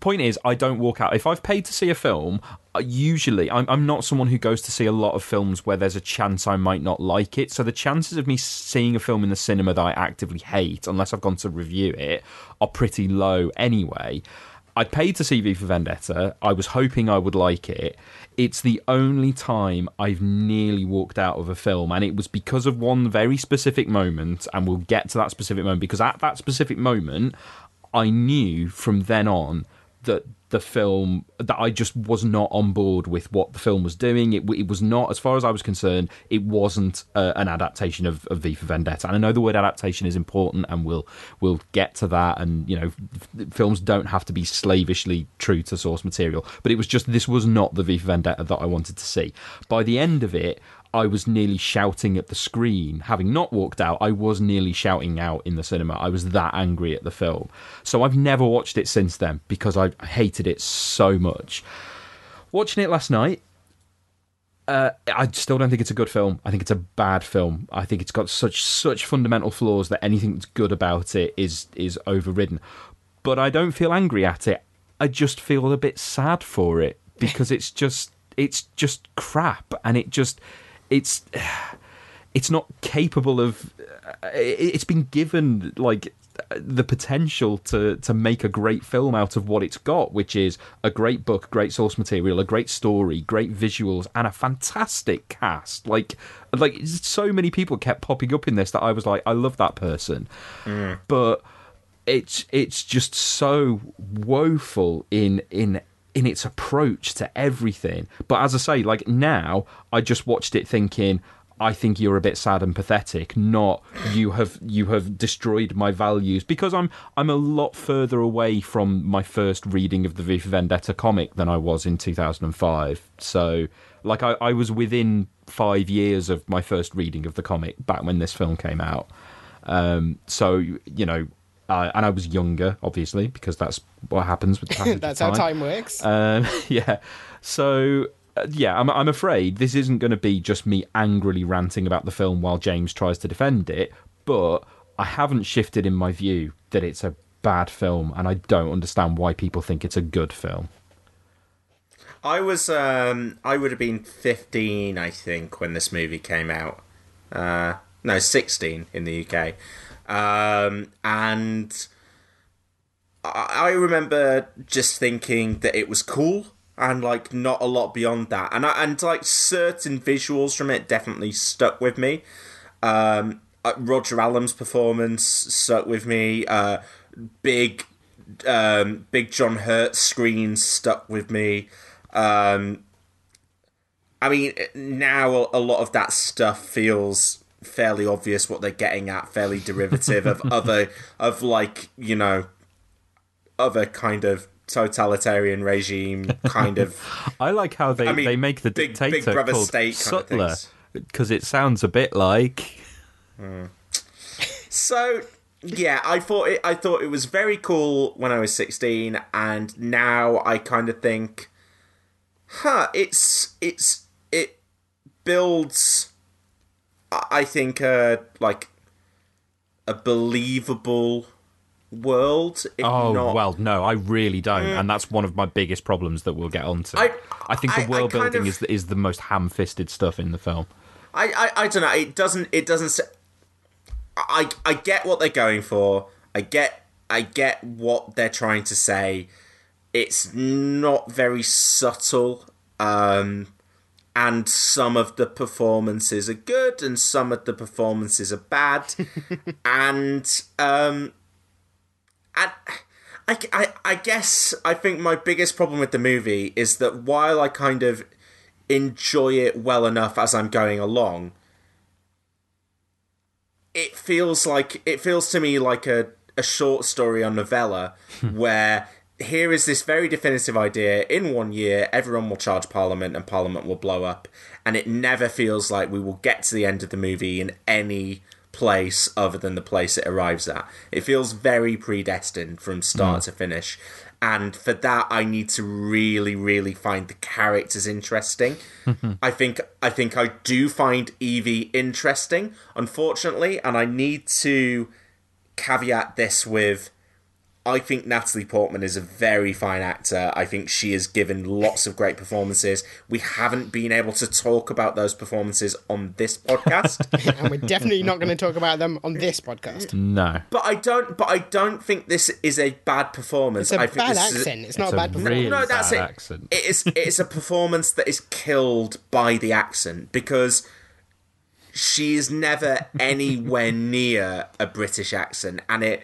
Point is, I don't walk out. If I've paid to see a film, usually I'm not someone who goes to see a lot of films where there's a chance I might not like it. So the chances of me seeing a film in the cinema that I actively hate, unless I've gone to review it, are pretty low anyway. I paid to see V for Vendetta. I was hoping I would like it. It's the only time I've nearly walked out of a film, and it was because of one very specific moment, and we'll get to that specific moment, because at that specific moment, I knew from then on that the film, that I just was not on board with what the film was doing. It was not, as far as I was concerned, it wasn't an adaptation of V for Vendetta. And I know the word adaptation is important, and we'll get to that. And, you know, films don't have to be slavishly true to source material. But it was just, this was not the V for Vendetta that I wanted to see. By the end of it, I was nearly shouting at the screen. Having not walked out, I was nearly shouting out in the cinema. I was that angry at the film. So I've never watched it since then because I hated it so much. Watching it last night, I still don't think it's a good film. I think it's a bad film. I think it's got such fundamental flaws that anything that's good about it is overridden. But I don't feel angry at it. I just feel a bit sad for it because it's just crap, and it's not capable of. It's been given like the potential to make a great film out of what it's got, which is a great book, great source material, a great story, great visuals, and a fantastic cast. Like so many people kept popping up in this that I was like, I love that person, but it's just so woeful in its approach to everything. But as I say, like now, I just watched it thinking, I think you're a bit sad and pathetic, not you have destroyed my values, because I'm a lot further away from my first reading of the V for Vendetta comic than I was in 2005. So like I was within 5 years of my first reading of the comic back when this film came out. So, you know, and I was younger, obviously, because that's what happens with the passage that's of time. That's how time works. Yeah. So... yeah, I'm afraid this isn't going to be just me angrily ranting about the film while James tries to defend it, but I haven't shifted in my view that it's a bad film, and I don't understand why people think it's a good film. I was, I would have been 15, I think, when this movie came out. No, 16 in the UK. And I remember just thinking that it was cool, and like not a lot beyond that, and like certain visuals from it definitely stuck with me. Roger Allam's performance stuck with me. Big John Hurt screens stuck with me. I mean, now a lot of that stuff feels fairly obvious what they're getting at, fairly derivative of other kind of totalitarian regime kind of. I like how they make the dictator big brother state subtler, because it sounds a bit like. So yeah, I thought it was very cool when I was 16, and now I kind of think, it builds, I think, like a believable world. I really don't, and that's one of my biggest problems that we'll get onto. I think the world building kind of is the most ham-fisted stuff in the film. I don't know. It doesn't. I get what they're going for. I get what they're trying to say. It's not very subtle, and some of the performances are good, and some of the performances are bad, and I guess I think my biggest problem with the movie is that while I kind of enjoy it well enough as I'm going along, it feels to me like a short story or novella where here is this very definitive idea. In 1 year, everyone will charge Parliament and Parliament will blow up. And it never feels like we will get to the end of the movie in any place other than the place it arrives at. It feels very predestined from start to finish, and for that I need to really find the characters interesting. I think I do find Evie interesting, unfortunately, and I need to caveat this with, I think Natalie Portman is a very fine actor. I think she has given lots of great performances. We haven't been able to talk about those performances on this podcast. And we're definitely not going to talk about them on this podcast. No. But I don't think this is a bad performance. It's not a bad accent. Really no, that's bad it. Accent. It is a performance that is killed by the accent, because she is never anywhere near a British accent, and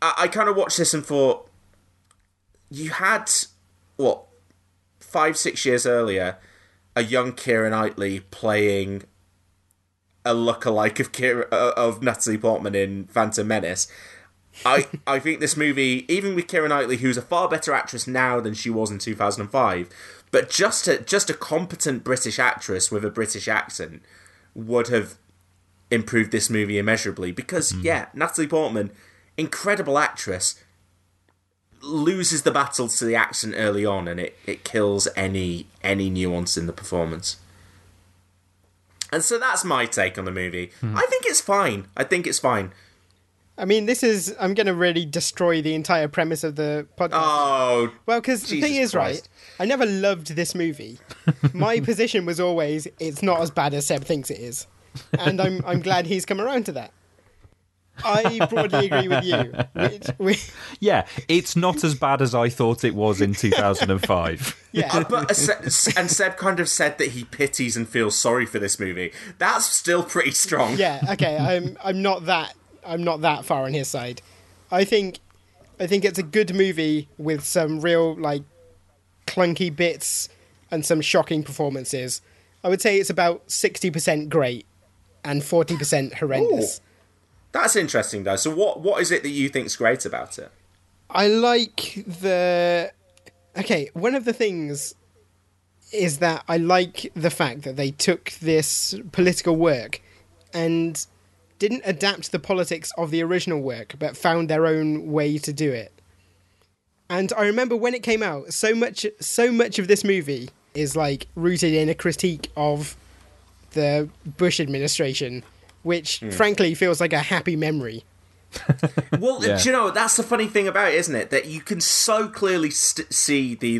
I kind of watched this and thought, you had, 5-6 years earlier, a young Keira Knightley playing a lookalike of Natalie Portman in Phantom Menace. I think this movie, even with Keira Knightley, who's a far better actress now than she was in 2005, but just a competent British actress with a British accent would have improved this movie immeasurably. Because, Natalie Portman, incredible actress, loses the battle to the accent early on, and it kills any nuance in the performance. And so that's my take on the movie. I think it's fine. I mean, this is... I'm going to really destroy the entire premise of the podcast. Oh, well, because the thing is, right, I never loved this movie. My position was always, it's not as bad as Seb thinks it is. And I'm glad he's come around to that. I broadly agree with you. Yeah, it's not as bad as I thought it was in 2005. Yeah, and Seb kind of said that he pities and feels sorry for this movie. That's still pretty strong. Yeah, okay, I'm not that far on his side. I think it's a good movie with some real like clunky bits and some shocking performances. I would say it's about 60% great and 40% horrendous. Ooh. That's interesting, though. So what is it that you think's great about it? I like the... Okay, one of the things is that I like the fact that they took this political work and didn't adapt the politics of the original work, but found their own way to do it. And I remember when it came out, so much of this movie is like rooted in a critique of the Bush administration, which, frankly, feels like a happy memory. Well, yeah. Do you know, that's the funny thing about it, isn't it? That you can so clearly see the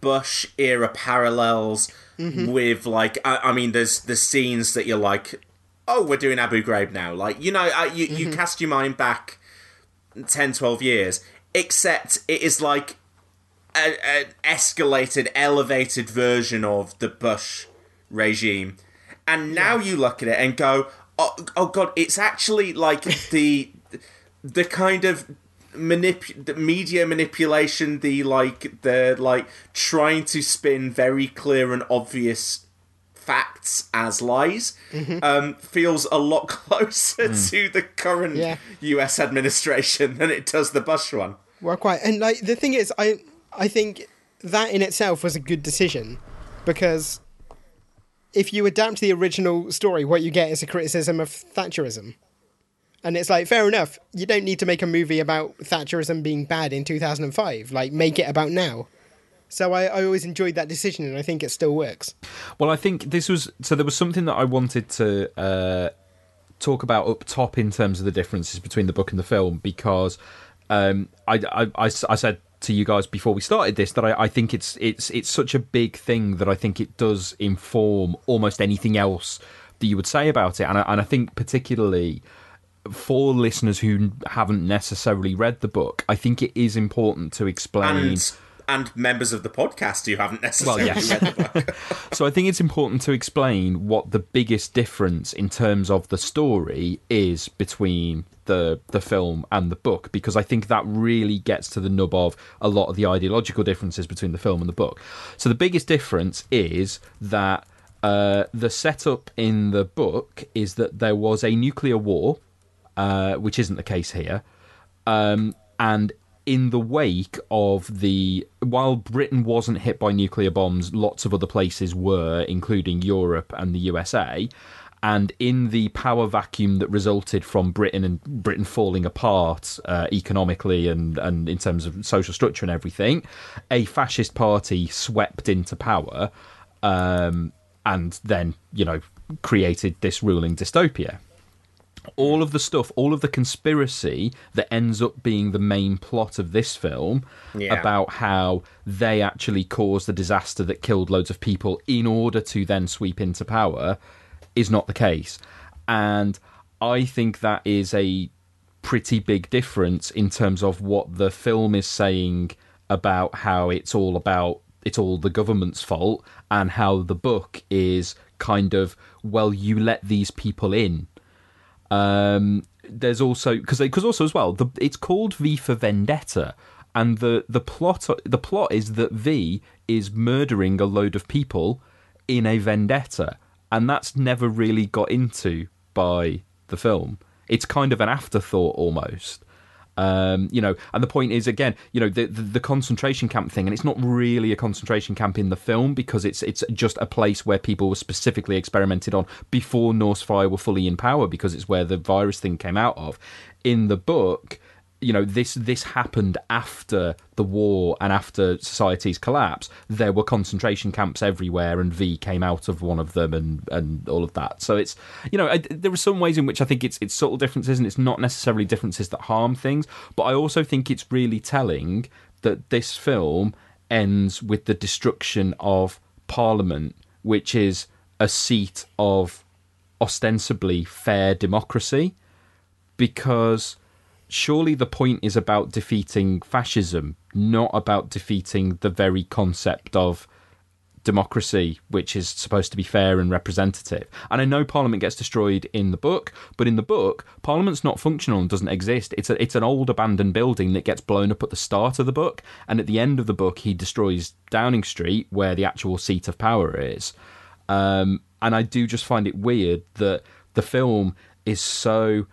Bush-era parallels with, like... I mean, there's scenes that you're like, oh, we're doing Abu Ghraib now. Like, you know, you cast your mind back 10, 12 years, except it is like an escalated, elevated version of the Bush regime. And now you look at it and go, oh God, it's actually like the kind of media manipulation, the trying to spin very clear and obvious facts as lies, feels a lot closer to the current US administration than it does the Bush one. Well, quite. And like the thing is, I think that in itself was a good decision, because if you adapt the original story, what you get is a criticism of Thatcherism. And it's like, fair enough, you don't need to make a movie about Thatcherism being bad in 2005. Like, make it about now. So I always enjoyed that decision, and I think it still works. Well, I think this was... So there was something that I wanted to talk about up top in terms of the differences between the book and the film, because I said to you guys before we started this that I think it's such a big thing that I think it does inform almost anything else that you would say about it. And I think particularly for listeners who haven't necessarily read the book, I think it is important to explain... And members of the podcast who haven't necessarily read the book. So I think it's important to explain what the biggest difference in terms of the story is between the film and the book, because I think that really gets to the nub of a lot of the ideological differences between the film and the book. So the biggest difference is that the setup in the book is that there was a nuclear war, which isn't the case here, and in the wake of while Britain wasn't hit by nuclear bombs, lots of other places were, including Europe and the USA. And in the power vacuum that resulted from Britain falling apart economically and in terms of social structure and everything, a fascist party swept into power and then, you know, created this ruling dystopia. All of the stuff, all of the conspiracy that ends up being the main plot of this film about how they actually caused the disaster that killed loads of people in order to then sweep into power is not the case. And I think that is a pretty big difference in terms of what the film is saying about how it's all the government's fault, and how the book is kind of, well, you let these people in. There's also because it's called V for Vendetta, and the plot is that V is murdering a load of people in a vendetta, and that's never really got into by the film. It's kind of an afterthought almost, you know. And the point is, again, you know, the concentration camp thing, and it's not really a concentration camp in the film because it's just a place where people were specifically experimented on before Norse Fire were fully in power, because it's where the virus thing came out of. In the book, you know, this happened after the war and after society's collapse. There were concentration camps everywhere, and V came out of one of them, and all of that. So it's, you know, there are some ways in which I think it's subtle differences, and it's not necessarily differences that harm things. But I also think it's really telling that this film ends with the destruction of Parliament, which is a seat of ostensibly fair democracy, because surely the point is about defeating fascism, not about defeating the very concept of democracy, which is supposed to be fair and representative. And I know Parliament gets destroyed in the book, but in the book, Parliament's not functional and doesn't exist. It's an old abandoned building that gets blown up at the start of the book, and at the end of the book, he destroys Downing Street, where the actual seat of power is. And I do just find it weird that the film is so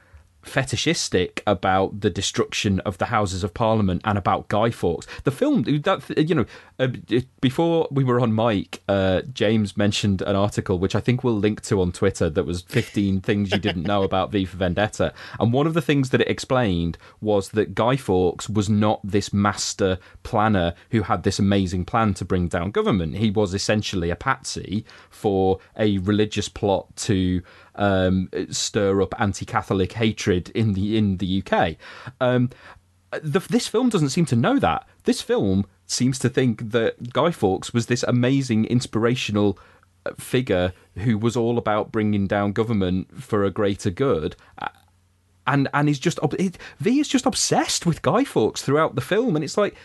fetishistic about the destruction of the Houses of Parliament and about Guy Fawkes. The film, that, you know, before we were on mic, James mentioned an article which I think we'll link to on Twitter that was 15 things you didn't know about V for Vendetta, and one of the things that it explained was that Guy Fawkes was not this master planner who had this amazing plan to bring down government. He was essentially a patsy for a religious plot to stir up anti-Catholic hatred in the UK. This film doesn't seem to know that. This film seems to think that Guy Fawkes was this amazing inspirational figure who was all about bringing down government for a greater good, and is just V is just obsessed with Guy Fawkes throughout the film, and it's like,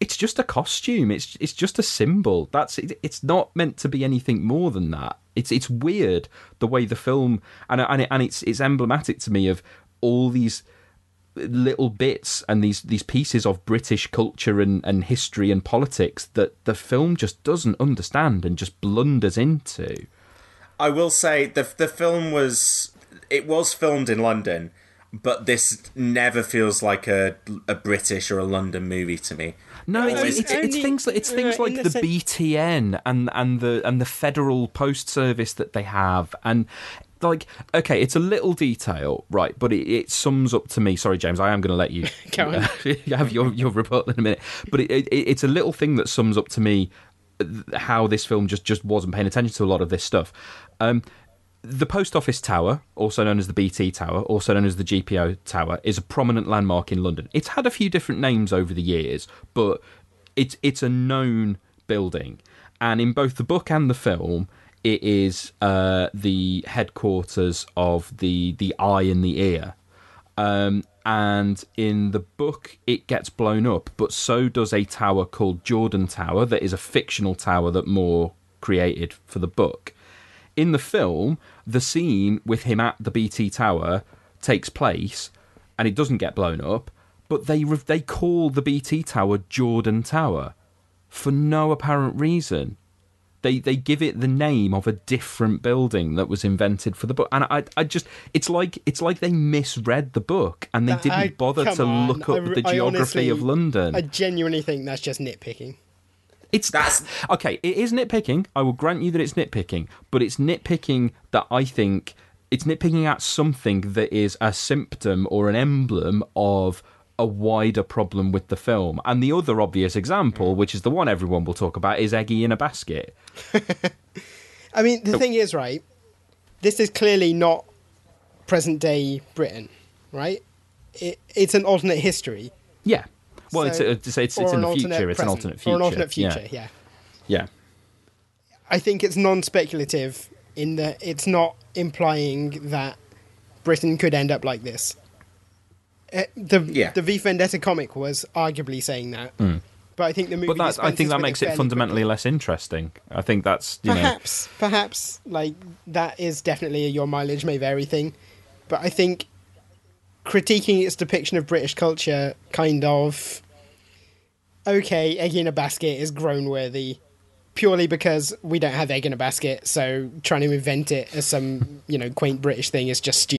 it's just a costume. It's just a symbol. That's it. It's not meant to be anything more than that. It's weird the way the film and it's emblematic to me of all these little bits and these pieces of British culture and history and politics that the film just doesn't understand and just blunders into. I will say the film was filmed in London, but this never feels like a British or a London movie to me. No, it's things like the BTN and the Federal Post Service that they have, and like, okay, it's a little detail, right? But it sums up to me. Sorry, James, I am going to let you have your rebuttal in a minute. But it's a little thing that sums up to me how this film just wasn't paying attention to a lot of this stuff. The Post Office Tower, also known as the BT Tower, also known as the GPO Tower, is a prominent landmark in London. It's had a few different names over the years, but it's a known building. And in both the book and the film, it is the headquarters of the eye and the ear. And in the book, it gets blown up, but so does a tower called Jordan Tower that is a fictional tower that Moore created for the book. In the film, the scene with him at the BT Tower takes place, and it doesn't get blown up, but they call the BT Tower Jordan Tower for no apparent reason. They give it the name of a different building that was invented for the book, and I just it's like they misread the book and they didn't bother to look up the geography of London. I genuinely think that's just nitpicking. It is nitpicking. I will grant you that it's nitpicking, but it's nitpicking that I think it's nitpicking at something that is a symptom or an emblem of a wider problem with the film. And the other obvious example, which is the one everyone will talk about, is Eggie in a basket. I mean, the thing is, right, this is clearly not present day Britain, right? It's an alternate history. Yeah. Well, so, it's in the future. It's an alternate future. Or an alternate future, yeah. I think it's non-speculative in that it's not implying that Britain could end up like this. The V for Vendetta comic was arguably saying that, but I think the movie. But I think that makes it fundamentally less interesting. I think that's perhaps like that is definitely a your mileage may vary thing, but I think critiquing its depiction of British culture, kind of, okay, egg in a basket is groan-worthy purely because we don't have egg in a basket, so trying to invent it as some, quaint British thing is just stupid.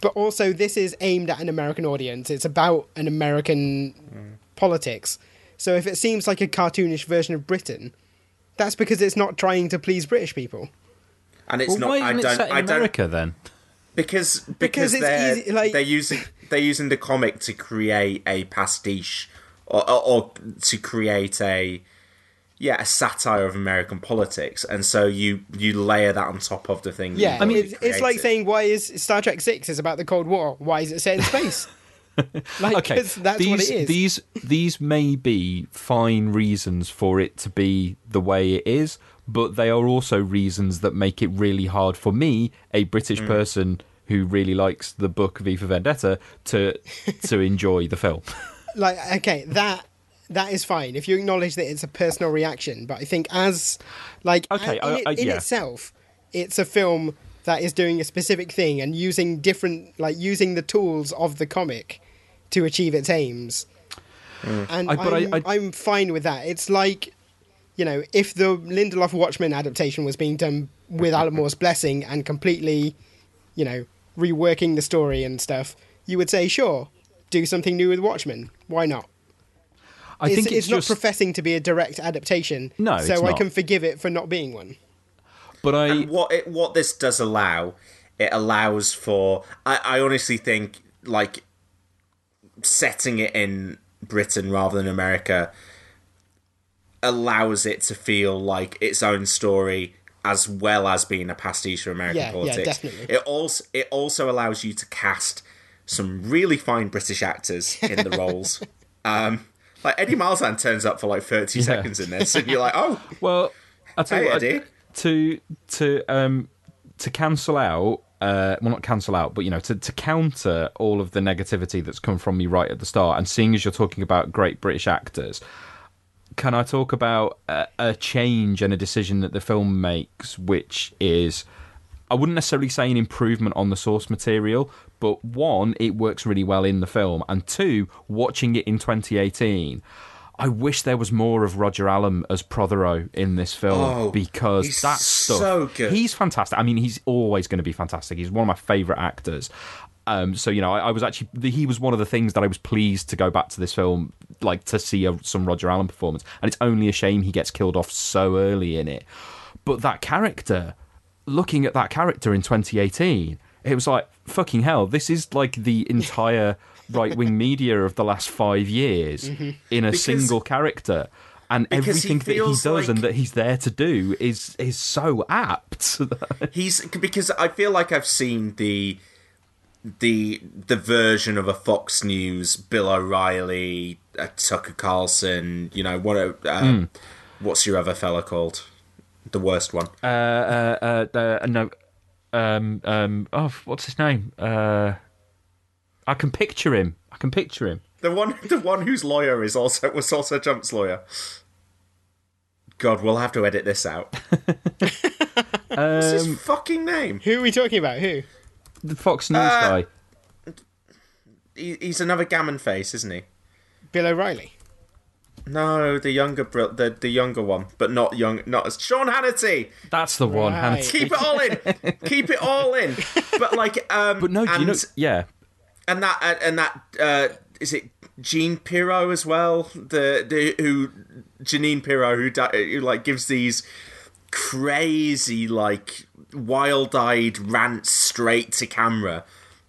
But also, this is aimed at an American audience. It's about an American politics. So if it seems like a cartoonish version of Britain, that's because it's not trying to please British people. And it's not. Why isn't it set in America then? Because it's easy, like... they're using the comic to create a pastiche or to create a satire of American politics, and so you layer that on top of the thing. Yeah, I mean, it's like saying, why is Star Trek VI is about the Cold War? Why is it set in space? Like, okay, that's what it is. These may be fine reasons for it to be the way it is, but they are also reasons that make it really hard for me, a British person who really likes the book V for Vendetta, to enjoy the film. Like, okay, That is fine if you acknowledge that it's a personal reaction, but I think in itself, it's a film that is doing a specific thing and using the tools of the comic to achieve its aims. And I'm fine with that. It's like, you know, if the Lindelof Watchmen adaptation was being done with Alan Moore's blessing and completely, you know, reworking the story and stuff, you would say, sure, do something new with Watchmen. Why not? I think it's not just professing to be a direct adaptation. No, so it's not. I can forgive it for not being one. But what this does allow, it allows for. I honestly think, like, setting it in Britain rather than America allows it to feel like its own story, as well as being a pastiche of American politics. Yeah, definitely. It also allows you to cast some really fine British actors in the roles. Like, Eddie Marzan turns up for like 30 seconds in this, and you're like, oh, well, I'll tell you what, Eddie. To cancel out, not cancel out, but, you know, to counter all of the negativity that's come from me right at the start, and seeing as you're talking about great British actors, can I talk about a change and a decision that the film makes, which is, I wouldn't necessarily say an improvement on the source material, but one, it works really well in the film, and two, watching it in 2018, I wish there was more of Roger Allam as Prothero in this film, because that's so good. He's fantastic. I mean, he's always going to be fantastic. He's one of my favourite actors. So, you know, I was actually... He was one of the things that I was pleased to go back to this film, like, to see some Roger Allam performance, and it's only a shame he gets killed off so early in it. But that character... Looking at that character in 2018, it was like, fucking hell, this is like the entire right-wing media of the last 5 years in a single character. And everything that he does, like, and that he's there to do is so apt. Because I feel like I've seen the version of a Fox News, Bill O'Reilly, a Tucker Carlson, you know, what's your other fella called? The worst one. No. What's his name? I can picture him. The one whose lawyer was also Trump's lawyer. God, we'll have to edit this out. his fucking name? Who are we talking about? Who? The Fox News guy. He's another gammon face, isn't he? Bill O'Reilly. No, the younger one, but not as Sean Hannity. That's the one. Right. Hannity. Keep it all in. Keep it all in. But like, but no, and, you know, yeah, and that is it. Jean Pirro as well. Janine Pirro who like gives these crazy like wild-eyed rants straight to camera.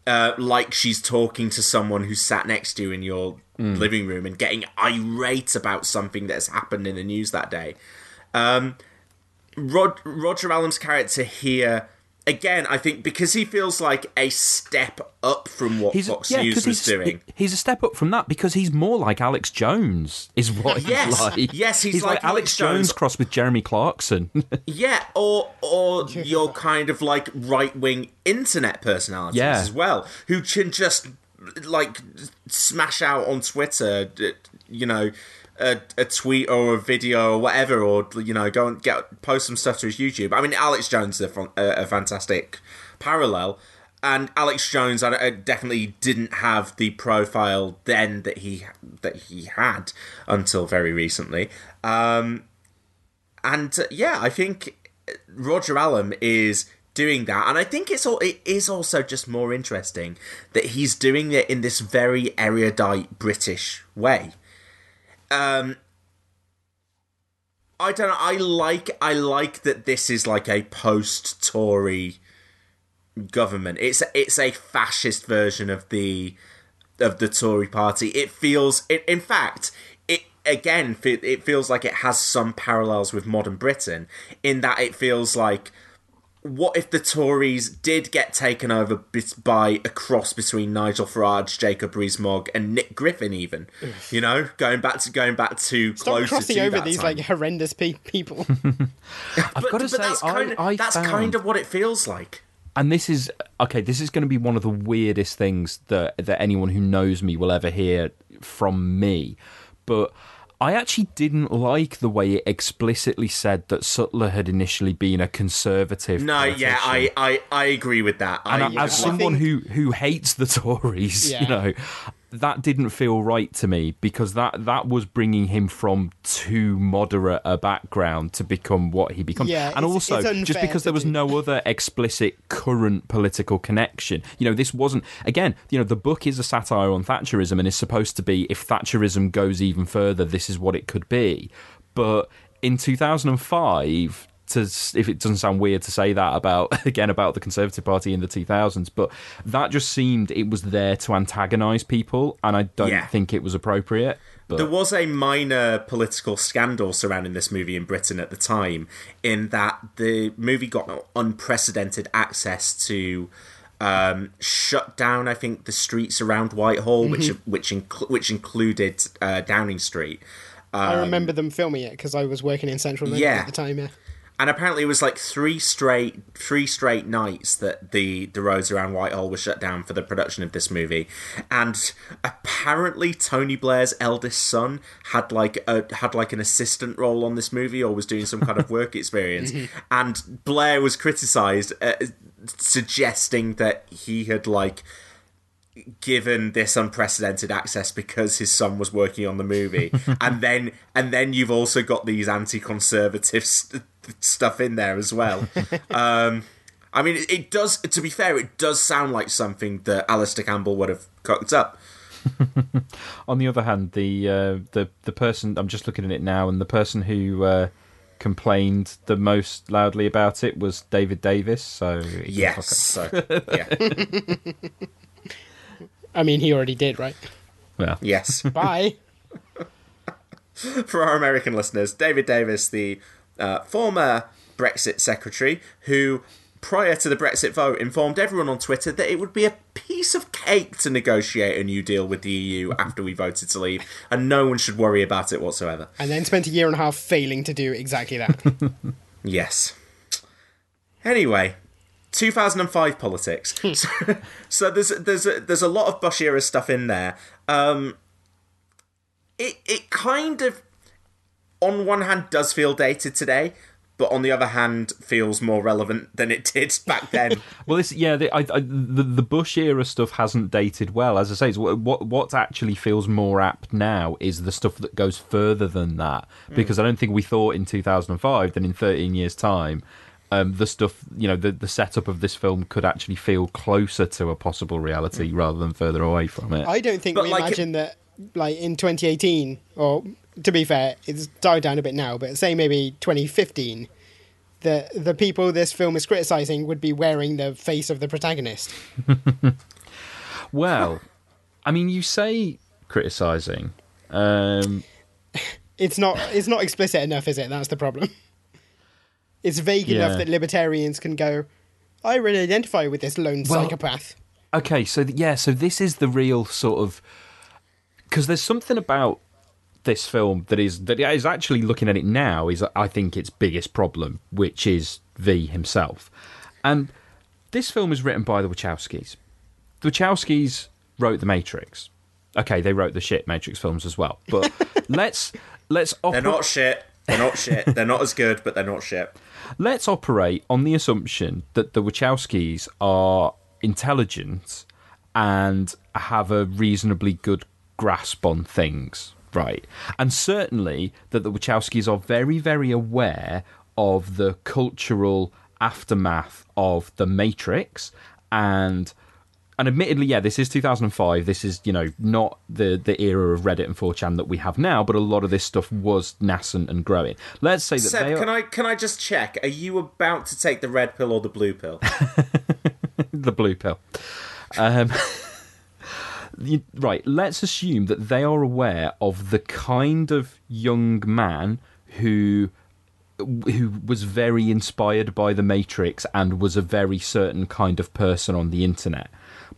Like she's talking to someone who's sat next to you in your living room and getting irate about something that has happened in the news that day. Roger Allam's character here, again, I think because he feels like a step up from what Fox News was doing. He's a step up from that because he's more like Alex Jones is what he's like. Yes, he's like Alex Jones crossed with Jeremy Clarkson. Yeah, or your kind of like right-wing internet personalities as well, who can just like smash out on Twitter, you know, a tweet or a video or whatever, or you know, go and post some stuff to his YouTube. I mean, Alex Jones is a fantastic parallel, and Alex Jones I definitely didn't have the profile then that he had until very recently. I think Roger Allam is doing that, and I think it is also just more interesting that he's doing it in this very erudite British way. I don't know. I like that this is like a post-Tory government. It's a fascist version of the Tory party. It feels. It feels like it has some parallels with modern Britain in that it feels like, what if the Tories did get taken over by a cross between Nigel Farage, Jacob Rees-Mogg, and Nick Griffin? Even, you know, going back to stop closer crossing to over that these time. Like horrendous people. I've got to say, that's kind of what it feels like. And this is okay. This is going to be one of the weirdest things that anyone who knows me will ever hear from me, but I actually didn't like the way it explicitly said that Sutler had initially been a conservative politician. Yeah, I agree with that. As someone who hates the Tories, you know, that didn't feel right to me because that was bringing him from too moderate a background to become what he becomes. Yeah, and also, just because there was no other explicit current political connection, you know, this wasn't, again, you know, the book is a satire on Thatcherism and is supposed to be, if Thatcherism goes even further, this is what it could be. But in 2005... if it doesn't sound weird to say that about the Conservative Party in the 2000s, but that just seemed it was there to antagonise people, and I don't think it was appropriate. But there was a minor political scandal surrounding this movie in Britain at the time, in that the movie got unprecedented access to shut down, I think, the streets around Whitehall, which included Downing Street. I remember them filming it because I was working in Central London at the time, yeah. And apparently it was like three straight nights that the roads around Whitehall were shut down for the production of this movie. And apparently Tony Blair's eldest son had an assistant role on this movie or was doing some kind of work experience. And Blair was criticised, suggesting that he had like given this unprecedented access because his son was working on the movie. and then you've also got these anti-conservative stuff in there as well. I mean, it does, to be fair, it does sound like something that Alistair Campbell would have cooked up. On the other hand, the person, I'm just looking at it now, and the person who complained the most loudly about it was David Davis, so... Yes, so, yeah. I mean, he already did, right? Well, yes. Bye. For our American listeners, David Davis, the former Brexit secretary, who prior to the Brexit vote informed everyone on Twitter that it would be a piece of cake to negotiate a new deal with the EU after we voted to leave, and no one should worry about it whatsoever. And then spent a year and a half failing to do exactly that. Yes. Anyway... 2005 politics. So there's a lot of Bush era stuff in there. It kind of on one hand does feel dated today, but on the other hand feels more relevant than it did back then. Well, this, yeah, the Bush era stuff hasn't dated well. As I say, it's what actually feels more apt now is the stuff that goes further than that, because I don't think we thought in 2005 that in 13 years' time the stuff, you know, the setup of this film could actually feel closer to a possible reality rather than further away from it. I don't think imagined that, like, in 2018, or... to be fair, it's died down a bit now, but say maybe 2015, the people this film is criticising would be wearing the face of the protagonist. Well, I mean, you say criticising. It's not explicit enough, is it? That's the problem. It's vague enough that libertarians can go, I really identify with this lone psychopath. Okay, so this is the real sort of... because there's something about this film that is actually, looking at it now, is I think its biggest problem, which is V himself. And this film is written by the Wachowskis. The Wachowskis wrote The Matrix. Okay, they wrote the shit Matrix films as well. But let's they're not shit. They're not shit. They're not as good, but they're not shit. Let's operate on the assumption that the Wachowskis are intelligent and have a reasonably good grasp on things. Right. And certainly that the Wachowskis are very, very aware of the cultural aftermath of The Matrix. And admittedly, yeah, this is 2005. This is, you know, not the era of Reddit and 4chan that we have now, but a lot of this stuff was nascent and growing. Let's say that Seb, they are... can I just check? Are you about to take the red pill or the blue pill? The blue pill. Right, let's assume that they are aware of the kind of young man who was very inspired by The Matrix and was a very certain kind of person on the internet.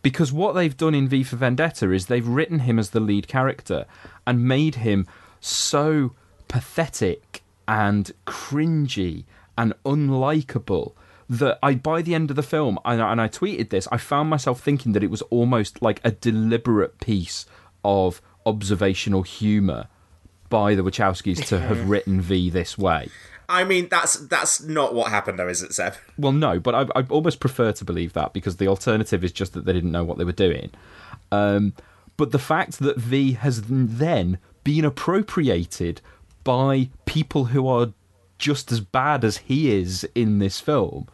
Because what they've done in V for Vendetta is they've written him as the lead character and made him so pathetic and cringy and unlikable that by the end of the film, and I tweeted this, I found myself thinking that it was almost like a deliberate piece of observational humour by the Wachowskis to have written V this way. I mean, that's not what happened, though, is it, Seb? Well, no, but I almost prefer to believe that, because the alternative is just that they didn't know what they were doing. But the fact that V has then been appropriated by people who are just as bad as he is in this film.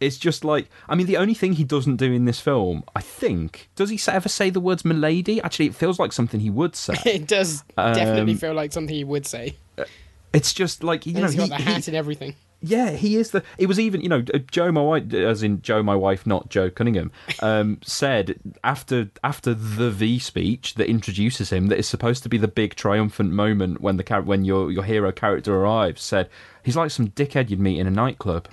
It's just like... I mean, the only thing he doesn't do in this film, I think... does he ever say the words milady? Actually, it feels like something he would say. It does definitely feel like something he would say. It's just like... you know, he's got the hat and everything. Yeah, he is the... it was even, you know, Joe, my wife... as in Joe, my wife, not Joe Cunningham, said after the V speech that introduces him, that is supposed to be the big triumphant moment when your hero character arrives, said... he's like some dickhead you'd meet in a nightclub.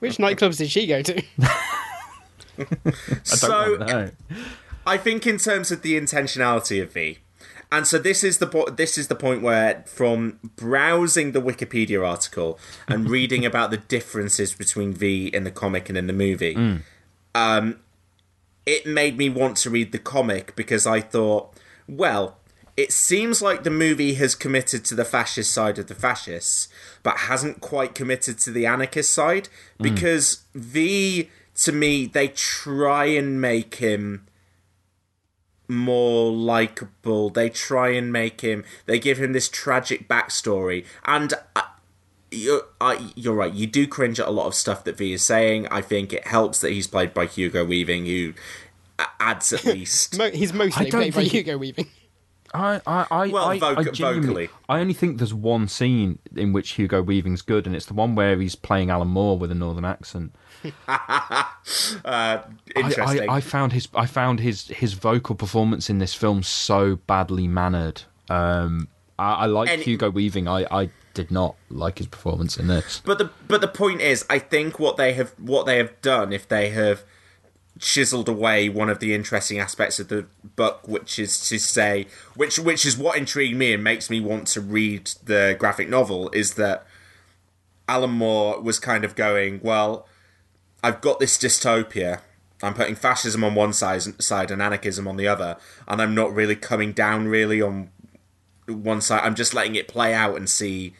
Which nightclubs did she go to? I don't know. I think in terms of the intentionality of V, and so this is the point where, from browsing the Wikipedia article and reading about the differences between V in the comic and in the movie, it made me want to read the comic, because I thought, well... it seems like the movie has committed to the fascist side of the fascists, but hasn't quite committed to the anarchist side, because V, to me, they try and make him more likable. They try and make him... they give him this tragic backstory. And you're right, you do cringe at a lot of stuff that V is saying. I think it helps that he's played by Hugo Weaving, who adds at least... he's mostly played by Hugo Weaving. Vocally. I only think there's one scene in which Hugo Weaving's good, and it's the one where he's playing Alan Moore with a northern accent. Interesting. I found his vocal performance in this film so badly mannered. I liked Hugo Weaving. I did not like his performance in this. But the point is, I think what they have done, if they have chiseled away one of the interesting aspects of the book, which is to say, which is what intrigued me and makes me want to read the graphic novel, is that Alan Moore was kind of going, well, I've got this dystopia. I'm putting fascism on one side and anarchism on the other, and I'm not really coming down really on one side. I'm just letting it play out and see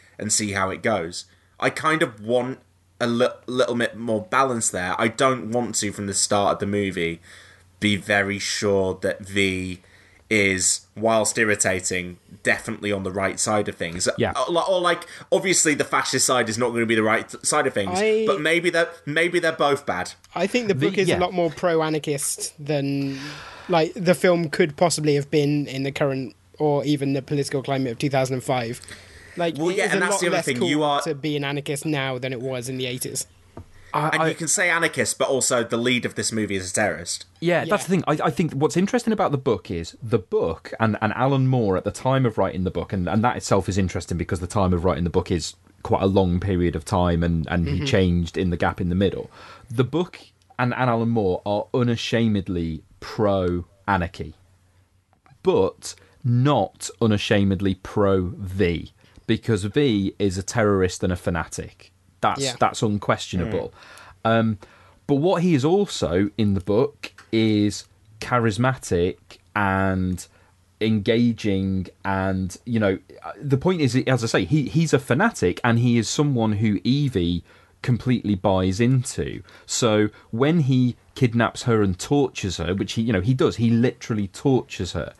how it goes. I kind of want a little bit more balance there. I don't want to, from the start of the movie, be very sure that V is, whilst irritating, definitely on the right side of things. Yeah. Or like, obviously the fascist side is not going to be the right side of things, but maybe they're both bad. I think the book is a lot more pro-anarchist than like the film could possibly have been in the current or even the political climate of 2005. Like, well, yeah, and that's the other thing. Cool you are to be an anarchist now than it was in the 80s. And you can say anarchist, but also the lead of this movie is a terrorist. Yeah, that's the thing. I think what's interesting about the book is the book and Alan Moore at the time of writing the book, and that itself is interesting because the time of writing the book is quite a long period of time and he changed in the gap in the middle. The book and Alan Moore are unashamedly pro-anarchy, but not unashamedly pro-V, because V is a terrorist and a fanatic. That's unquestionable. Mm. But what he is also in the book is charismatic and engaging, and you know, the point is, as I say, he's a fanatic and he is someone who Evie completely buys into. So when he kidnaps her and tortures her, which he does, he literally tortures her.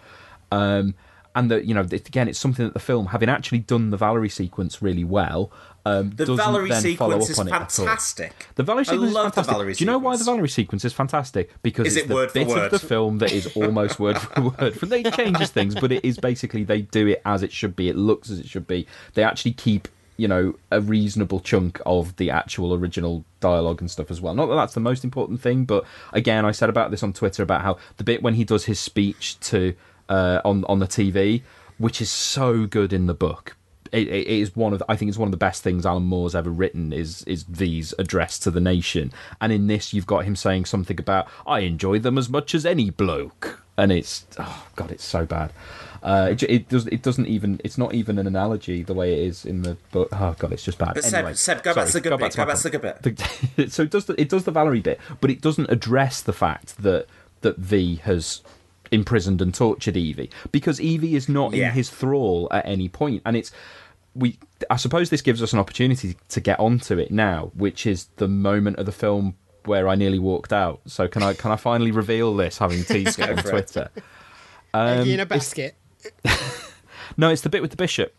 And that, again, it's something that the film, having actually done the Valerie sequence really well, the Valerie sequence is fantastic. The Valerie sequence is fantastic. Do you know why the Valerie sequence is fantastic? Because it's the bit of the film that is almost word for word. They change things, but it is basically, they do it as it should be. It looks as it should be. They actually keep, a reasonable chunk of the actual original dialogue and stuff as well. Not that that's the most important thing, but again, I said about this on Twitter about how the bit when he does his speech to on the TV, which is so good in the book. It is one of the best things Alan Moore's ever written is V's address to the nation. And in this, you've got him saying something about, I enjoy them as much as any bloke. And it's, oh God, it's so bad. It's not even an analogy the way it is in the book. Oh God, it's just bad. But anyway, Seb, go back to the good bit. So it does the Valerie bit, but it doesn't address the fact that V has imprisoned and tortured Evie, because Evie is not in his thrall at any point. And I suppose this gives us an opportunity to get onto it now, which is the moment of the film where I nearly walked out. So can I finally reveal this, having teased it on Twitter? Eggie in a basket. No, it's the bit with the bishop.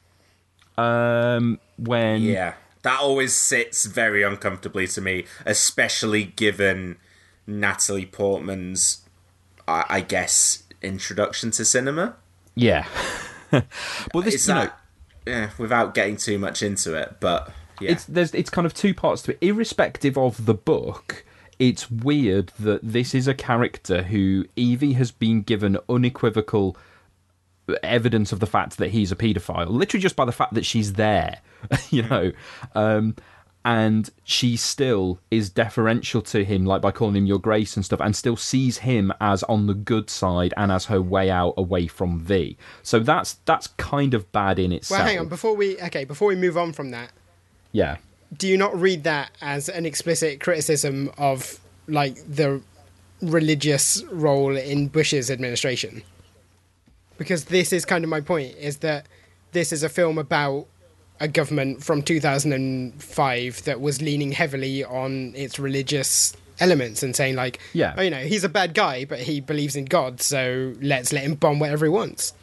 That always sits very uncomfortably to me, especially given Natalie Portman's, I guess, introduction to cinema. Yeah. Well, this is without getting too much into it, but yeah, it's kind of two parts to it. Irrespective of the book, it's weird that this is a character who Evie has been given unequivocal evidence of the fact that he's a paedophile, literally just by the fact that she's there, and she still is deferential to him, like by calling him Your Grace and stuff, and still sees him as on the good side and as her way out away from V. So that's kind of bad in itself. Well, hang on, before we move on from that. Yeah. Do you not read that as an explicit criticism of like the religious role in Bush's administration? Because this is kind of my point, is that this is a film about a government from 2005 that was leaning heavily on its religious elements and saying like, he's a bad guy, but he believes in God, so let's let him bomb whatever he wants.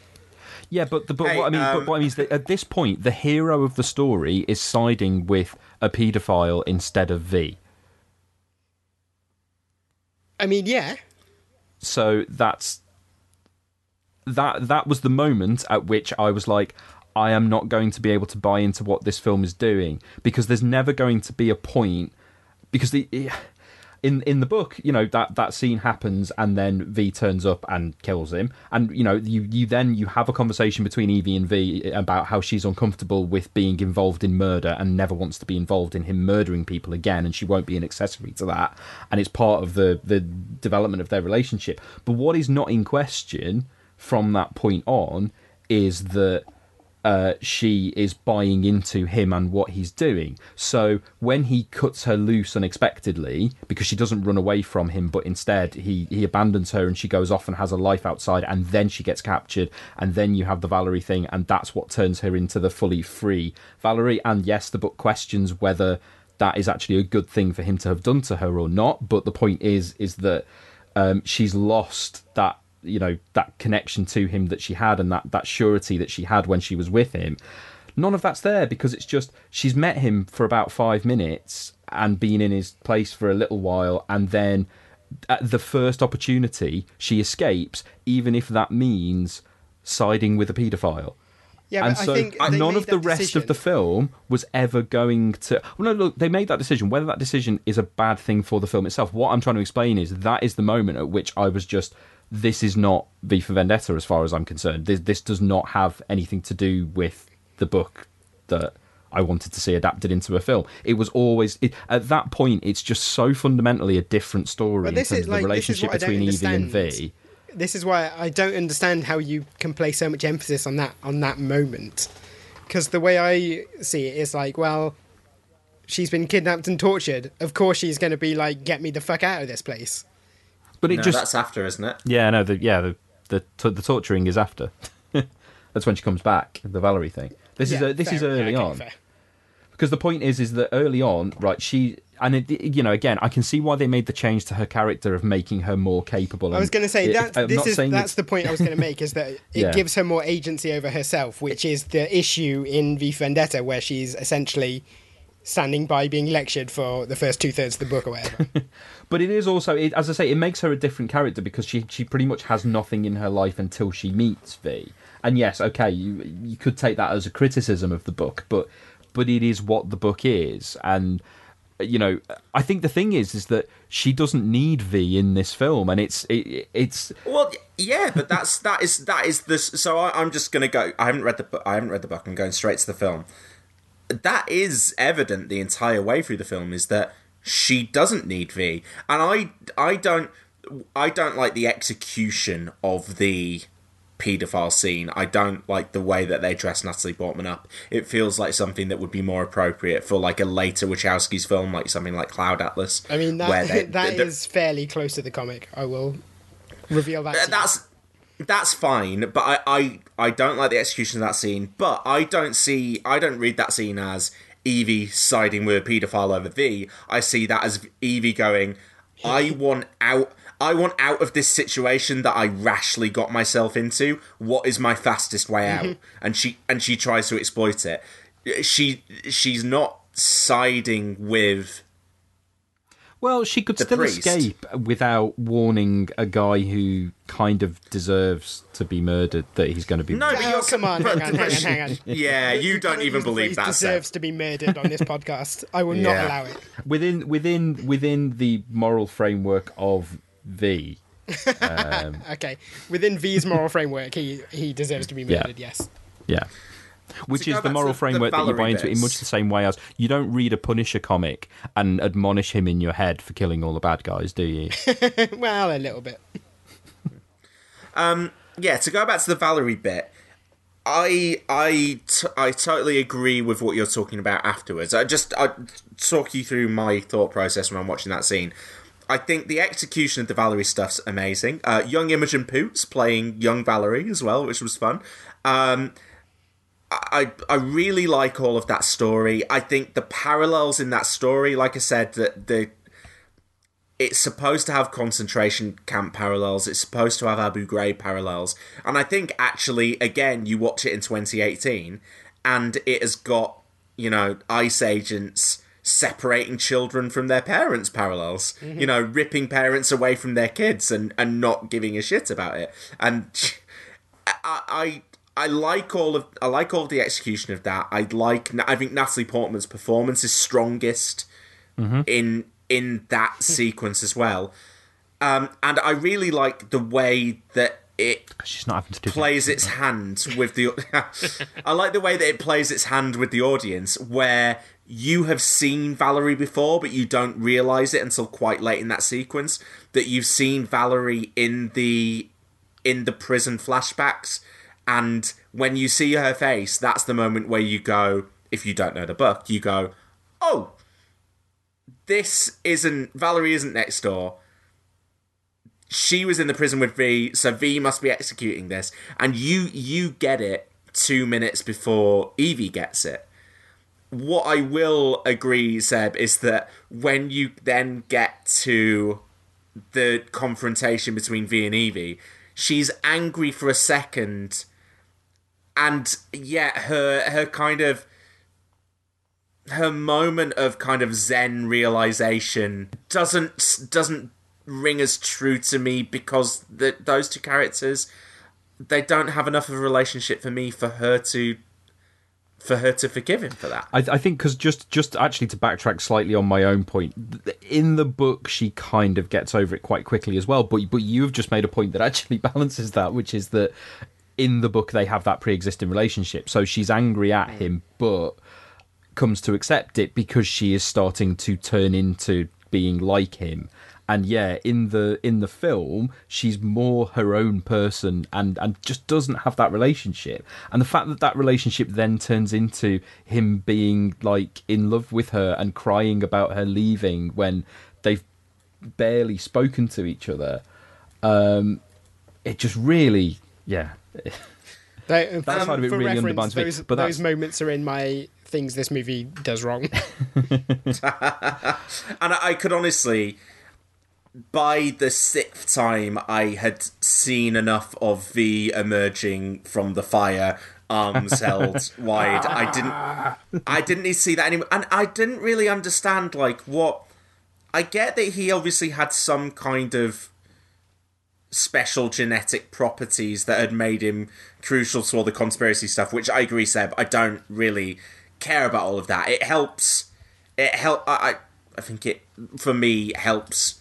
Yeah, what I mean is that at this point, the hero of the story is siding with a paedophile instead of V. I mean, yeah. So that's that was the moment at which I was like, I am not going to be able to buy into what this film is doing, because there's never going to be a point, because in the book, that scene happens and then V turns up and kills him. And, you then have a conversation between Evie and V about how she's uncomfortable with being involved in murder and never wants to be involved in him murdering people again. And she won't be an accessory to that. And it's part of the development of their relationship. But what is not in question from that point on is that she is buying into him and what he's doing. So when he cuts her loose unexpectedly, because she doesn't run away from him, but instead he abandons her and she goes off and has a life outside, and then she gets captured, and then you have the Valerie thing, and that's what turns her into the fully free Valerie. And yes, the book questions whether that is actually a good thing for him to have done to her or not, but the point is that she's lost that, you know, that connection to him that she had, and that surety that she had when she was with him. None of that's there, because it's just she's met him for about 5 minutes and been in his place for a little while, and then at the first opportunity she escapes, even if that means siding with a paedophile. Yeah, and so I think none of the rest of the film was ever going to... Well, no, look, they made that decision. Whether that decision is a bad thing for the film itself, what I'm trying to explain is that is the moment at which I was just... This is not V for Vendetta as far as I'm concerned. This does not have anything to do with the book that I wanted to see adapted into a film. It was always... at that point, it's just so fundamentally a different story in terms of the relationship between Evie and V. This is why I don't understand how you can place so much emphasis on that moment. Because the way I see it is like, well, she's been kidnapped and tortured. Of course she's going to be like, get me the fuck out of this place. But that's after, isn't it? Yeah, no, the torturing is after. That's when she comes back. The Valerie thing. This is early on, fair. Because the point is that early on, right? She and it, you know, again, I can see why they made the change to her character of making her more capable. I was going to say that's the point I was going to make, is that it gives her more agency over herself, which is the issue in V for Vendetta, where she's essentially standing by being lectured for the first 2/3 of the book or whatever. But it is also, as I say, it makes her a different character, because she pretty much has nothing in her life until she meets V. And yes, okay, you could take that as a criticism of the book, but it is what the book is. And, you know, I think the thing is that she doesn't need V in this film, and it's well, yeah, but that is this. So I'm just going to go. I haven't read the book. I'm going straight to the film. That is evident the entire way through the film, is that she doesn't need V, and I don't like the execution of the paedophile scene. I don't like the way that they dress Natalie Portman up. It feels like something that would be more appropriate for like a later Wachowski's film, like something like Cloud Atlas. I mean, that is fairly close to the comic. I will reveal that. That's fine, but I don't like the execution of that scene. But I don't read that scene as Evie siding with a paedophile over V. I see that as Evie going, I want out of this situation that I rashly got myself into. What is my fastest way out? Mm-hmm. And she tries to exploit it. She's not siding with... Well, she could still escape without warning a guy who kind of deserves to be murdered that he's going to be... No, but come on, hang on. Yeah, you don't even believe that. He deserves to be murdered on this podcast. I will not allow it. Within the moral framework of V. Okay, within V's moral framework, he deserves to be murdered, yes. Yeah. Which is the moral framework that you buy into, in much the same way as you don't read a Punisher comic and admonish him in your head for killing all the bad guys, do you? Well, a little bit. To go back to the Valerie bit, I totally agree with what you're talking about afterwards. I talk you through my thought process when I'm watching that scene. I think the execution of the Valerie stuff's amazing. Young Imogen Poots playing young Valerie as well, which was fun. I really like all of that story. I think the parallels in that story, like I said, that it's supposed to have concentration camp parallels. It's supposed to have Abu Ghraib parallels. And I think actually, again, you watch it in 2018 and it has got, you know, ICE agents separating children from their parents parallels. Mm-hmm. You know, ripping parents away from their kids and not giving a shit about it. And I like all of the execution of that. I think Natalie Portman's performance is strongest in that sequence as well. And I really like the way that it plays its hand with the... I like the way that it plays its hand with the audience, where you have seen Valerie before, but you don't realise it until quite late in that sequence, that you've seen Valerie in the prison flashbacks. And when you see her face, that's the moment where you go, if you don't know the book, you go, oh, this isn't, Valerie isn't next door. She was in the prison with V, so V must be executing this. And you get it 2 minutes before Evie gets it. What I will agree, Seb, is that when you then get to the confrontation between V and Evie, she's angry for a second, and yet her kind of, her moment of kind of zen realization doesn't ring as true to me, because those two characters, they don't have enough of a relationship for me for her to forgive him for that. I think because just actually to backtrack slightly on my own point, in the book she kind of gets over it quite quickly as well, but you've just made a point that actually balances that, which is that in the book they have that pre-existing relationship, so she's angry at him but comes to accept it because she is starting to turn into being like him. And yeah, in the film, she's more her own person and just doesn't have that relationship. And the fact that relationship then turns into him being like in love with her and crying about her leaving when they've barely spoken to each other, it just really, yeah. That side of it really undermines me. But those moments are in my things this movie does wrong. And I could honestly, by the 6th time I had seen enough of V emerging from the fire, arms held wide. I didn't need to see that anymore. And I didn't really understand, like, what... I get that he obviously had some kind of special genetic properties that had made him crucial to all the conspiracy stuff, which I agree, Seb, I don't really care about all of that. It helps... I think it, for me, helps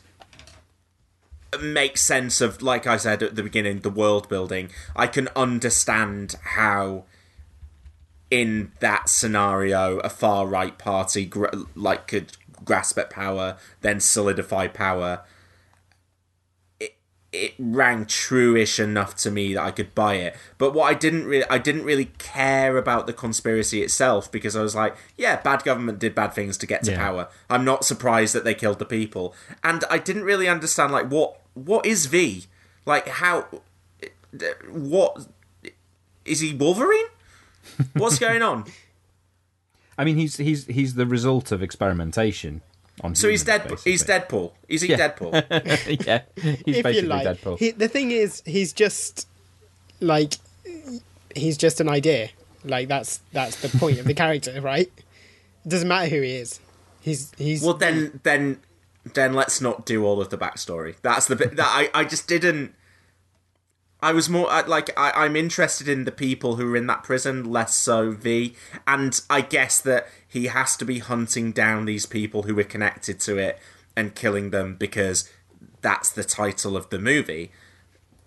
make sense of, like I said at the beginning, the world building. I can understand how in that scenario a far right party could grasp at power, then solidify power. It rang true-ish enough to me that I could buy it. But what I didn't really care about the conspiracy itself, because I was like, yeah, bad government did bad things to get to power. I'm not surprised that they killed the people. And I didn't really understand, like, what is V? Like, how... What... Is he Wolverine? What's going on? I mean, he's the result of experimentation. So he's Deadpool. Basically. He's Deadpool. Is he Deadpool? Yeah, he's basically like Deadpool. The thing is, he's just an idea. Like that's the point of the character, right? It doesn't matter who he is. He's well. Then let's not do all of the backstory. That's the bit that I just didn't. I was more like I'm interested in the people who are in that prison, less so V. And I guess that he has to be hunting down these people who were connected to it and killing them, because that's the title of the movie.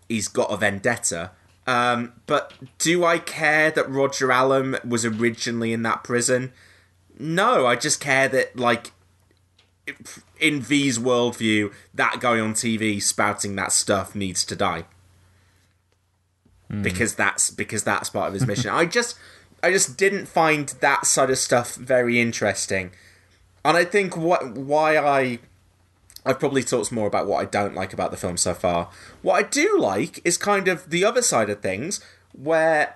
He's got a vendetta. But do I care that Roger Allam was originally in that prison? No, I just care that, like, in V's worldview, that guy on TV spouting that stuff needs to die. Because that's part of his mission. I just didn't find that side of stuff very interesting, and I think why I've probably talked more about what I don't like about the film so far. What I do like is kind of the other side of things, where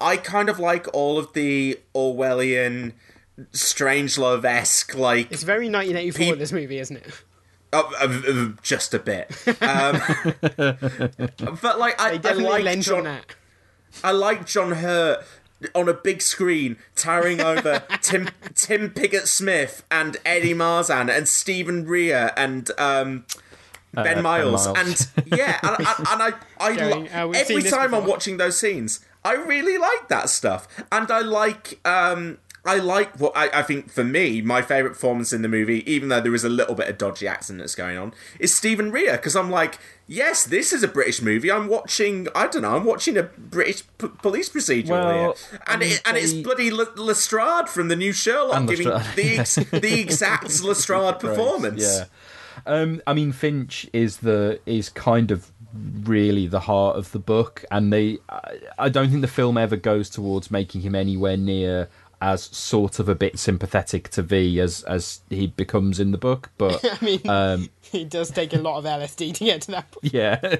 I kind of like all of the Orwellian, Strangelove-esque, like, it's very 1984 this movie, isn't it? Just a bit, but like I like John Hurt on a big screen towering over Tim Pickett-Smith and Eddie Marzan and Stephen Rea and Ben Miles. And yeah, and I every time I'm watching those scenes, I really like that stuff, and I like what I think, for me, my favourite performance in the movie, even though there is a little bit of dodgy accent that's going on, is Stephen Rea, because I'm like, yes, this is a British movie. I'm watching a British police procedural here. And it's bloody Lestrade from the new Sherlock giving the exact Lestrade performance. Yeah. I mean, Finch is kind of really the heart of the book, and I don't think the film ever goes towards making him anywhere near as sort of a bit sympathetic to V as he becomes in the book, but I mean, he does take a lot of LSD to get to that point. Yeah.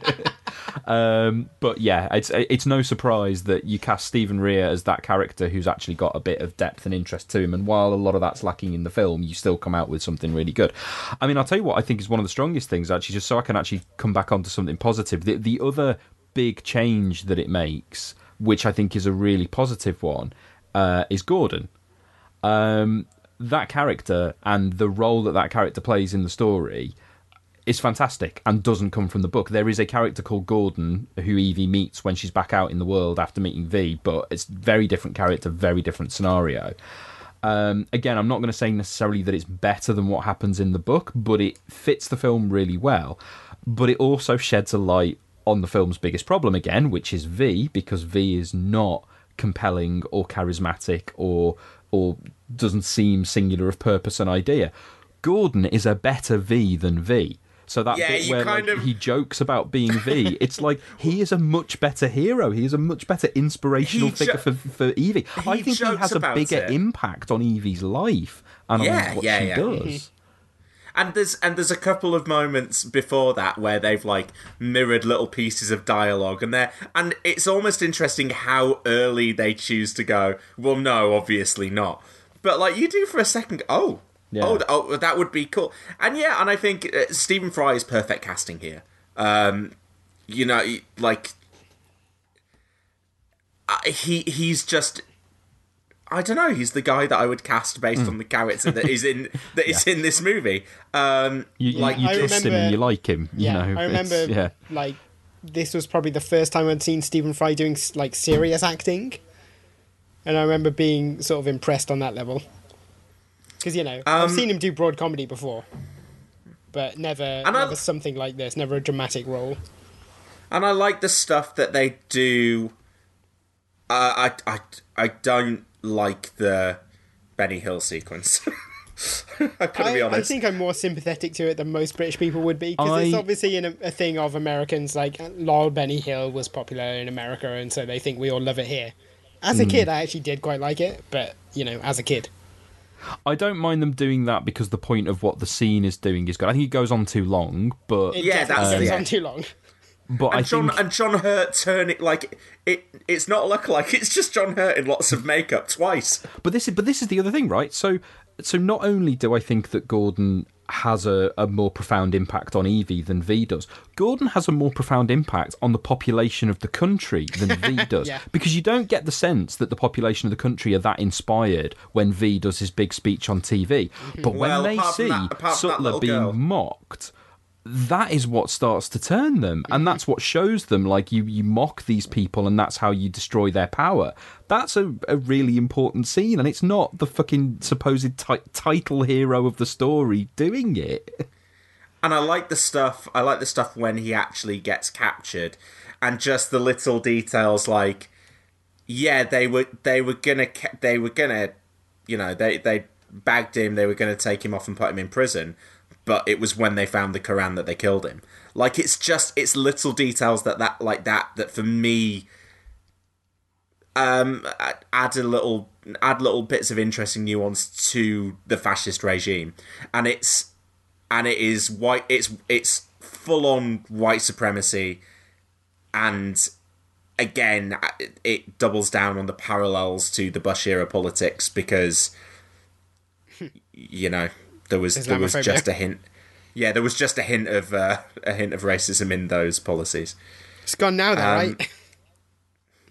But yeah, it's no surprise that you cast Stephen Rea as that character who's actually got a bit of depth and interest to him, and while a lot of that's lacking in the film, you still come out with something really good. I mean, I'll tell you what I think is one of the strongest things, actually, just so I can actually come back onto something positive. The other big change that it makes, which I think is a really positive one, is Gordon. That character and the role that that character plays in the story is fantastic and doesn't come from the book. There is a character called Gordon who Evie meets when she's back out in the world after meeting V, but it's very different character, very different scenario. Again, I'm not going to say necessarily that it's better than what happens in the book, but it fits the film really well. But it also sheds a light on the film's biggest problem again, which is V, because V is not compelling or charismatic or doesn't seem singular of purpose and idea. Gordon is a better V than V. So that bit where he jokes about being V, it's like he is a much better hero. He is a much better inspirational figure for Evie. I think he has a bigger impact on Evie's life and on what she does. And there's a couple of moments before that where they've like mirrored little pieces of dialogue, and it's almost interesting how early they choose to go, well, no, obviously not. But like you do for a second, oh, that would be cool. And yeah, and I think Stephen Fry is perfect casting here. You know, like he's just, I don't know. He's the guy that I would cast based on the character that is in in this movie. You trust him and you like him. You know, I remember like this was probably the first time I'd seen Stephen Fry doing like serious acting, and I remember being sort of impressed on that level because I've seen him do broad comedy before, but never something like this, never a dramatic role. And I like the stuff that they do. I don't like the Benny Hill sequence. I've got to be honest. I think I'm more sympathetic to it than most British people would be, because it's obviously a thing of Americans, like, lol, Benny Hill was popular in America, and so they think we all love it here. As a kid, I actually did quite like it, but, as a kid. I don't mind them doing that because the point of what the scene is doing is good. I think it goes on too long, but... It goes on too long. But John Hurt turning like it's not lookalike, it's just John Hurt in lots of makeup twice. But this is the other thing, right? So not only do I think that Gordon has a more profound impact on Evie than V does, Gordon has a more profound impact on the population of the country than V does. Because you don't get the sense that the population of the country are that inspired when V does his big speech on TV. But when they see Sutler being mocked, that is what starts to turn them, and that's what shows them, like, you mock these people and that's how you destroy their power. That's a really important scene, and it's not the fucking supposed title hero of the story doing it. And I like the stuff when he actually gets captured, and just the little details, like, they were gonna they bagged him, they were gonna take him off and put him in prison, but it was when they found the Koran that they killed him. Like, it's little details that for me, add little bits of interest and nuance to the fascist regime. And it is white, it's full on white supremacy. And again, it doubles down on the parallels to the Bush era politics, because, there was just a hint. Yeah, there was just a hint of racism in those policies. It's gone now, though, right?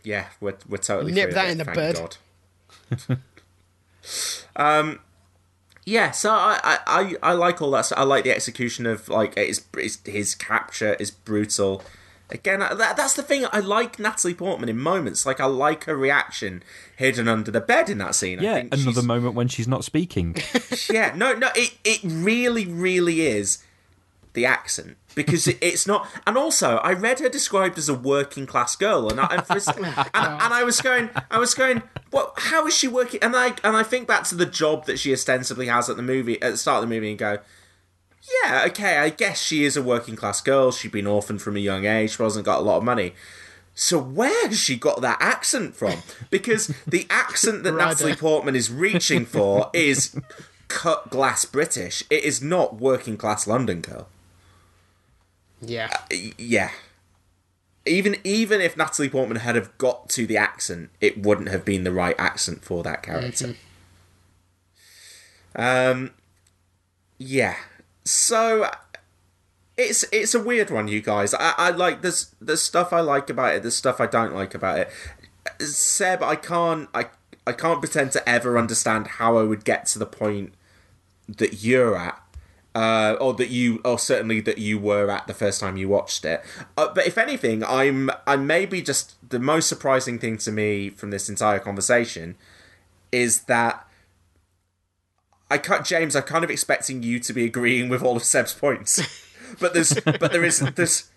Yeah, we're totally nip that in the bud. Thank God. Yeah, so I like all that stuff. I like the execution of, like, his capture is brutal. Again, that's the thing. I like Natalie Portman in moments. Like, I like her reaction hidden under the bed in that scene. Yeah, I think another moment when she's not speaking. Yeah, no, it really, really is the accent. Because it's not... And also, I read her described as a working-class girl. And I was going, well, how is she working? And I think back to the job that she ostensibly has at the movie, at the start of the movie, and go... yeah, okay, I guess she is a working class girl. She'd been orphaned from a young age. She hasn't got a lot of money. So where has she got that accent from? Because the accent that Natalie Portman is reaching for is cut glass British. It is not working class London girl. Yeah. Yeah. Even if Natalie Portman had have got to the accent, it wouldn't have been the right accent for that character. Yeah. So it's a weird one, you guys. I like this. There's stuff I like about it. There's stuff I don't like about it. Seb, I can't pretend to ever understand how I would get to the point that you're at. Or certainly that you were at the first time you watched it. But if anything, I'm maybe just the most surprising thing to me from this entire conversation is that James, I'm kind of expecting you to be agreeing with all of Seb's points, but there is this.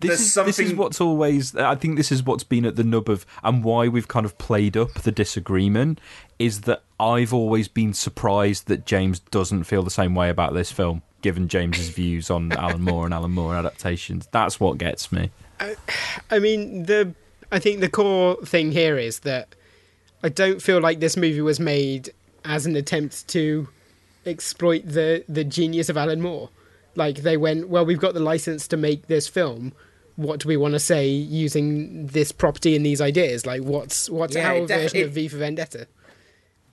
This is what's always. I think this is what's been at the nub of, and why we've kind of played up the disagreement, is that I've always been surprised that James doesn't feel the same way about this film, given James's views on Alan Moore and Alan Moore adaptations. That's what gets me. I think the core thing here is that I don't feel like this movie was made as an attempt to exploit the genius of Alan Moore. Like, they went, well, we've got the license to make this film. What do we want to say using this property and these ideas? Like, what's our version of V for Vendetta?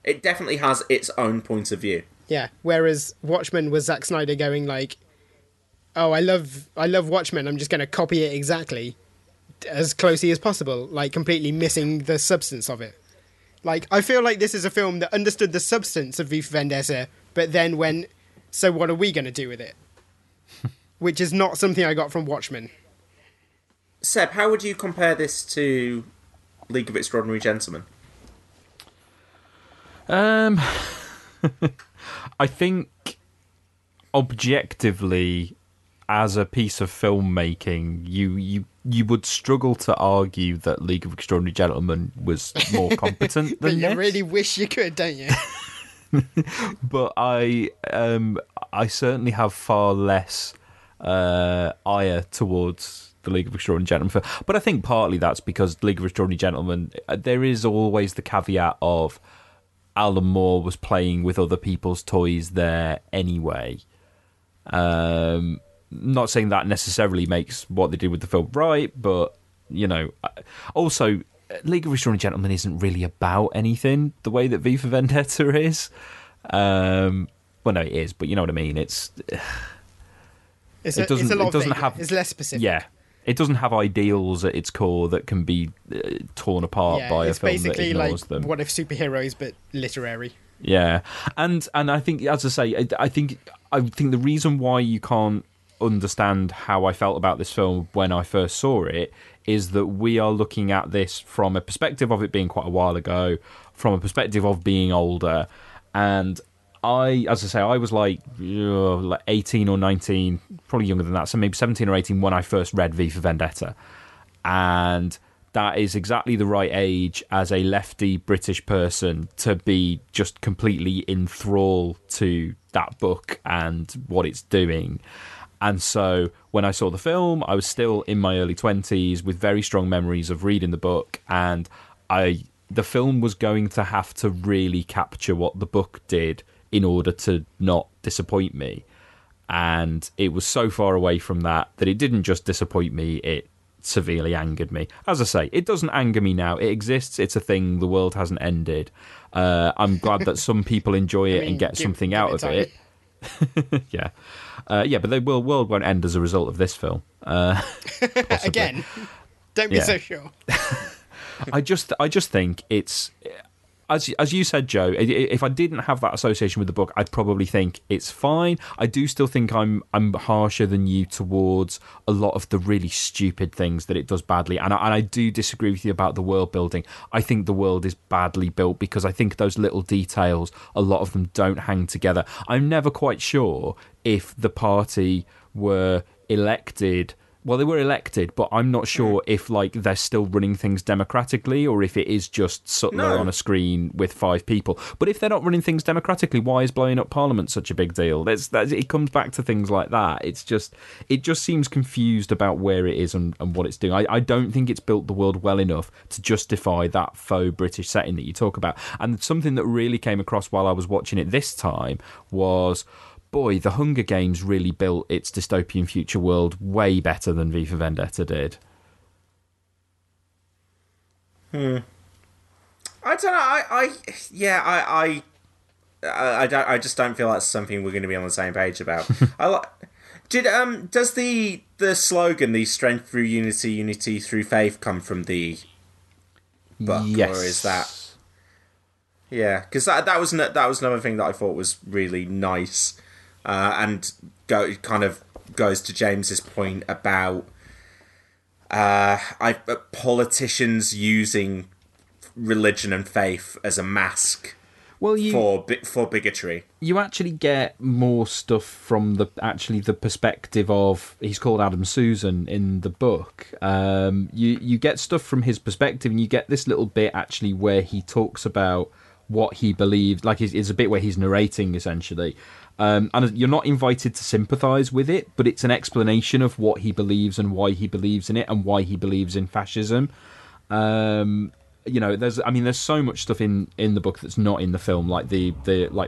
It definitely has its own point of view. Yeah, whereas Watchmen was Zack Snyder going like, oh, I love Watchmen, I'm just going to copy it exactly as closely as possible, like completely missing the substance of it. Like, I feel like this is a film that understood the substance of V for Vendetta, but then went, so what are we going to do with it? Which is not something I got from Watchmen. Seb, how would you compare this to League of Extraordinary Gentlemen? I think objectively, as a piece of filmmaking, you would struggle to argue that League of Extraordinary Gentlemen was more competent than this. You really wish you could, don't you? But I certainly have far less ire towards the League of Extraordinary Gentlemen. But I think partly that's because League of Extraordinary Gentlemen, there is always the caveat of Alan Moore was playing with other people's toys there anyway. Not saying that necessarily makes what they did with the film right, but, you know, also League of Extraordinary Gentlemen isn't really about anything the way that V for Vendetta is. Well, no, it is, but you know what I mean. It's a lot bigger. It's less specific. Yeah, it doesn't have ideals at its core that can be torn apart by a film that ignores them. What if superheroes but literary? Yeah, and I think, as I say, I think the reason why you can't understand how I felt about this film when I first saw it is that we are looking at this from a perspective of it being quite a while ago, from a perspective of being older, and I was like 18 or 19, probably younger than that, so maybe 17 or 18 when I first read V for Vendetta, and that is exactly the right age as a lefty British person to be just completely in thrall to that book and what it's doing. And so when I saw the film, I was still in my early 20s with very strong memories of reading the book, and the film was going to have to really capture what the book did in order to not disappoint me. And it was so far away from that it didn't just disappoint me, it severely angered me. As I say, it doesn't anger me now. It exists, it's a thing, the world hasn't ended. I'm glad that some people enjoy it and get something out of it. Yeah. But the world won't end as a result of this film. Again, don't be so sure. I just think it's, as you said, Joe, if I didn't have that association with the book, I'd probably think it's fine. I do still think I'm harsher than you towards a lot of the really stupid things that it does badly, and I do disagree with you about the world building. I think the world is badly built because I think those little details, a lot of them don't hang together. I'm never quite sure if the party were elected Well, they were elected, but I'm not sure if like they're still running things democratically or if it is just Sutler on a screen with five people. But if they're not running things democratically, why is blowing up Parliament such a big deal? It comes back to things like that. It just seems confused about where it is and what it's doing. I don't think it's built the world well enough to justify that faux British setting that you talk about. And something that really came across while I was watching it this time was... Boy, The Hunger Games really built its dystopian future world way better than V for Vendetta did. I don't know. I just don't feel that's something we're going to be on the same page about. Does the slogan "the strength through unity, unity through faith" come from the book, or is that? Yeah, because that was another thing that I thought was really nice. And it kind of goes to James's point about politicians using religion and faith as a mask for bigotry. You actually get more stuff from the perspective of, he's called Adam Susan in the book. You get stuff from his perspective, and you get this little bit actually where he talks about what he believed. Like, it's a bit where he's narrating essentially. And you're not invited to sympathise with it, but it's an explanation of what he believes and why he believes in it and why he believes in fascism. There's so much stuff in the book that's not in the film, like the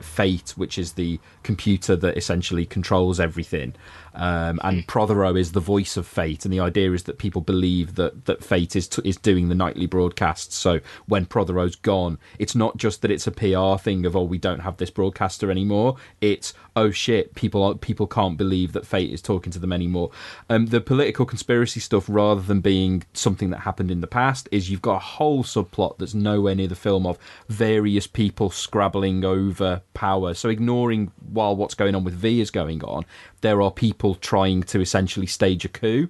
Fate, which is the computer that essentially controls everything, and Prothero is the voice of Fate, and the idea is that people believe that Fate is doing the nightly broadcasts. So when Prothero's gone, it's not just that it's a PR thing of, oh, we don't have this broadcaster anymore. It's, oh shit, people can't believe that Fate is talking to them anymore. The political conspiracy stuff, rather than being something that happened in the past, is you've got a whole subplot that's nowhere near the film of various people scrabbling over power. So ignoring while what's going on with V is going on, there are people trying to essentially stage a coup,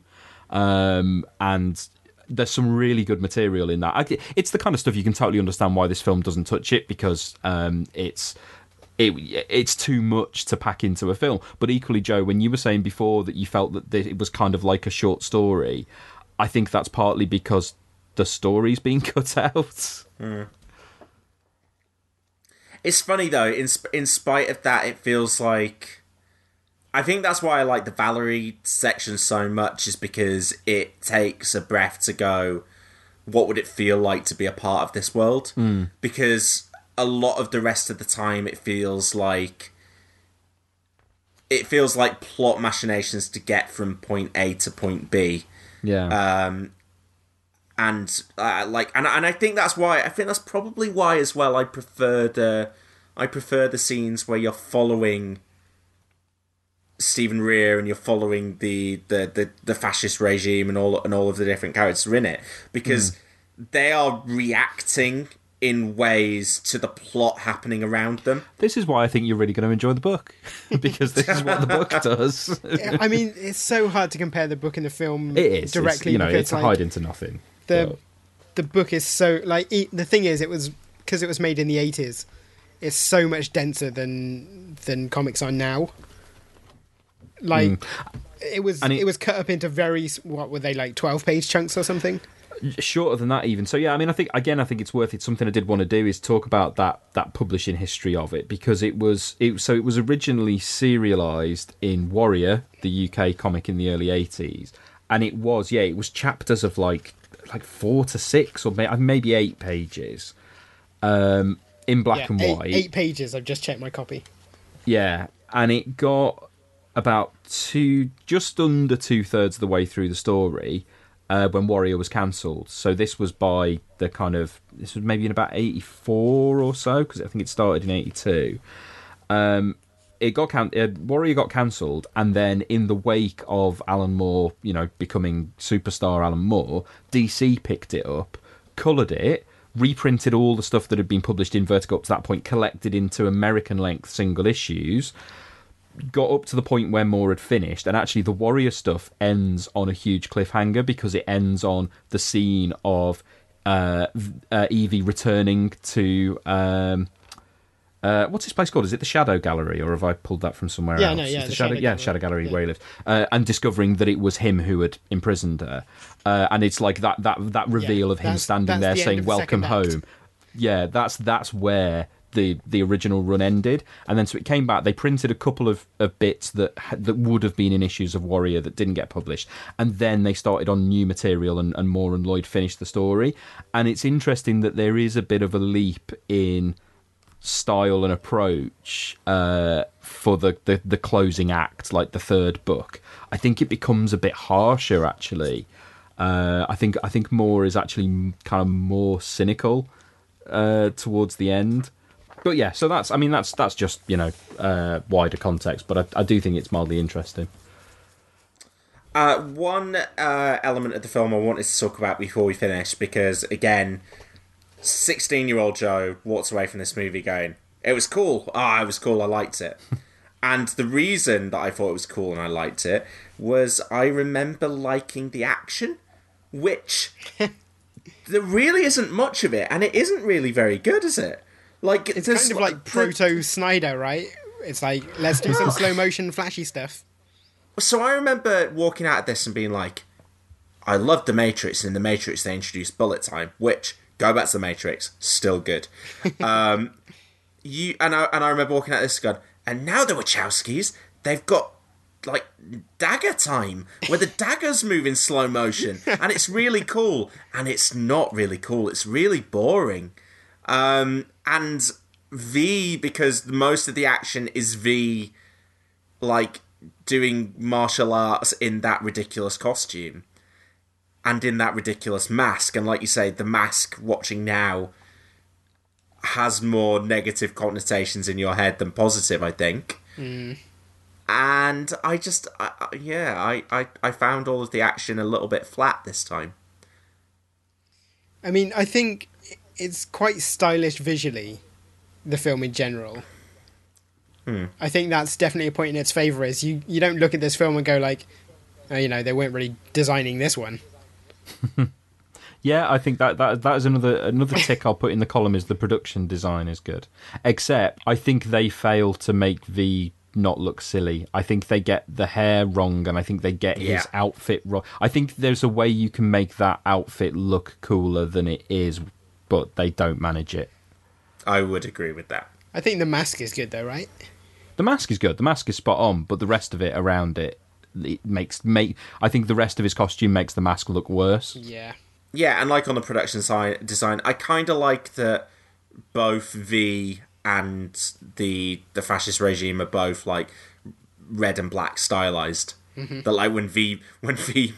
and there's some really good material in that. It's the kind of stuff you can totally understand why this film doesn't touch it, because it's too much to pack into a film. But equally, Joe, when you were saying before that you felt that it was kind of like a short story, I think that's partly because the story's being cut out. It's funny though, in spite of that, it feels like, I think that's why I like the Valerie section so much, is because it takes a breath to go, what would it feel like to be a part of this world? Because a lot of the rest of the time it feels like plot machinations to get from point A to point B. Yeah. And I think that's why, I think that's probably why as well I prefer the scenes where you're following Stephen Rea and you're following the fascist regime and all of the different characters in it, because they are reacting in ways to the plot happening around them. This is why I think you're really going to enjoy the book, because this is what the book does. I mean, it's so hard to compare the book and the film. It is directly. It's like a hide into nothing. The book is so the thing is, it was because it was made in the 80s. It's so much denser than comics are now. It was cut up into very, what were they, like 12-page chunks or something? Shorter than that even. So yeah, I mean, I think it's worth it. Something I did want to do is talk about that publishing history of it, because it was originally serialized in Warrior, the UK comic, in the early 80s, and it was chapters of like 4 to 6 or maybe 8 pages, in black and white. 8 pages. I've just checked my copy. Yeah, and it got about just under 2/3 of the way through the story when Warrior was cancelled. So this was maybe in about 84 or so, because I think it started in 82. Warrior got cancelled, and then in the wake of Alan Moore, becoming superstar Alan Moore, DC picked it up, coloured it, reprinted all the stuff that had been published in Vertigo up to that point, collected into American-length single issues, got up to the point where Moore had finished, and actually the Warrior stuff ends on a huge cliffhanger, because it ends on the scene of Evie returning to What's this place called? Is it the Shadow Gallery, or have I pulled that from somewhere else? No, yeah, the Shadow Gallery where he lives, and discovering that it was him who had imprisoned her, and it's like that reveal of him standing there saying "Welcome home." Yeah, that's where the original run ended, and then so it came back. They printed a couple of bits that would have been in issues of Warrior that didn't get published, and then they started on new material, and Moore and Lloyd finished the story. And it's interesting that there is a bit of a leap in style and approach for the closing act, like the third book. I think it becomes a bit harsher, actually. I think Moore is actually kind of more cynical towards the end. But yeah, so that's just, wider context, but I do think it's mildly interesting. One element of the film I wanted to talk about before we finish, because again, 16-year-old Joe walks away from this movie going, it was cool. Ah, it was cool. I liked it. And the reason that I thought it was cool and I liked it was I remember liking the action, which there really isn't much of it, and it isn't really very good, is it? Like, it's kind of like proto-Snyder, right? It's like, let's do some slow-motion flashy stuff. So I remember walking out of this and being like, I love The Matrix, and in The Matrix they introduced bullet time, which, go back to The Matrix, still good. I remember walking out of this and going, and now the Wachowskis, they've got, like, dagger time, where the daggers move in slow motion, and it's really cool. And it's not really cool, it's really boring. And V, because most of the action is V, like, doing martial arts in that ridiculous costume and in that ridiculous mask. And like you say, the mask, watching now, has more negative connotations in your head than positive, I think. Mm. And I found all of the action a little bit flat this time. I mean, I think it's quite stylish visually, the film in general. Hmm. I think that's definitely a point in its favour, is you don't look at this film and go like, they weren't really designing this one. Yeah, I think that is another tick I'll put in the column, is the production design is good. Except I think they fail to make the not look silly. I think they get the hair wrong, and I think they get his outfit wrong. I think there's a way you can make that outfit look cooler than it is, but they don't manage it. I would agree with that. I think the mask is good though, right? The mask is good. The mask is spot on, but the rest of it around it makes I think the rest of his costume makes the mask look worse. Yeah. Yeah, and like on the production side design, I kind of like that both V and the fascist regime are both like red and black stylized. Mm-hmm. That like when V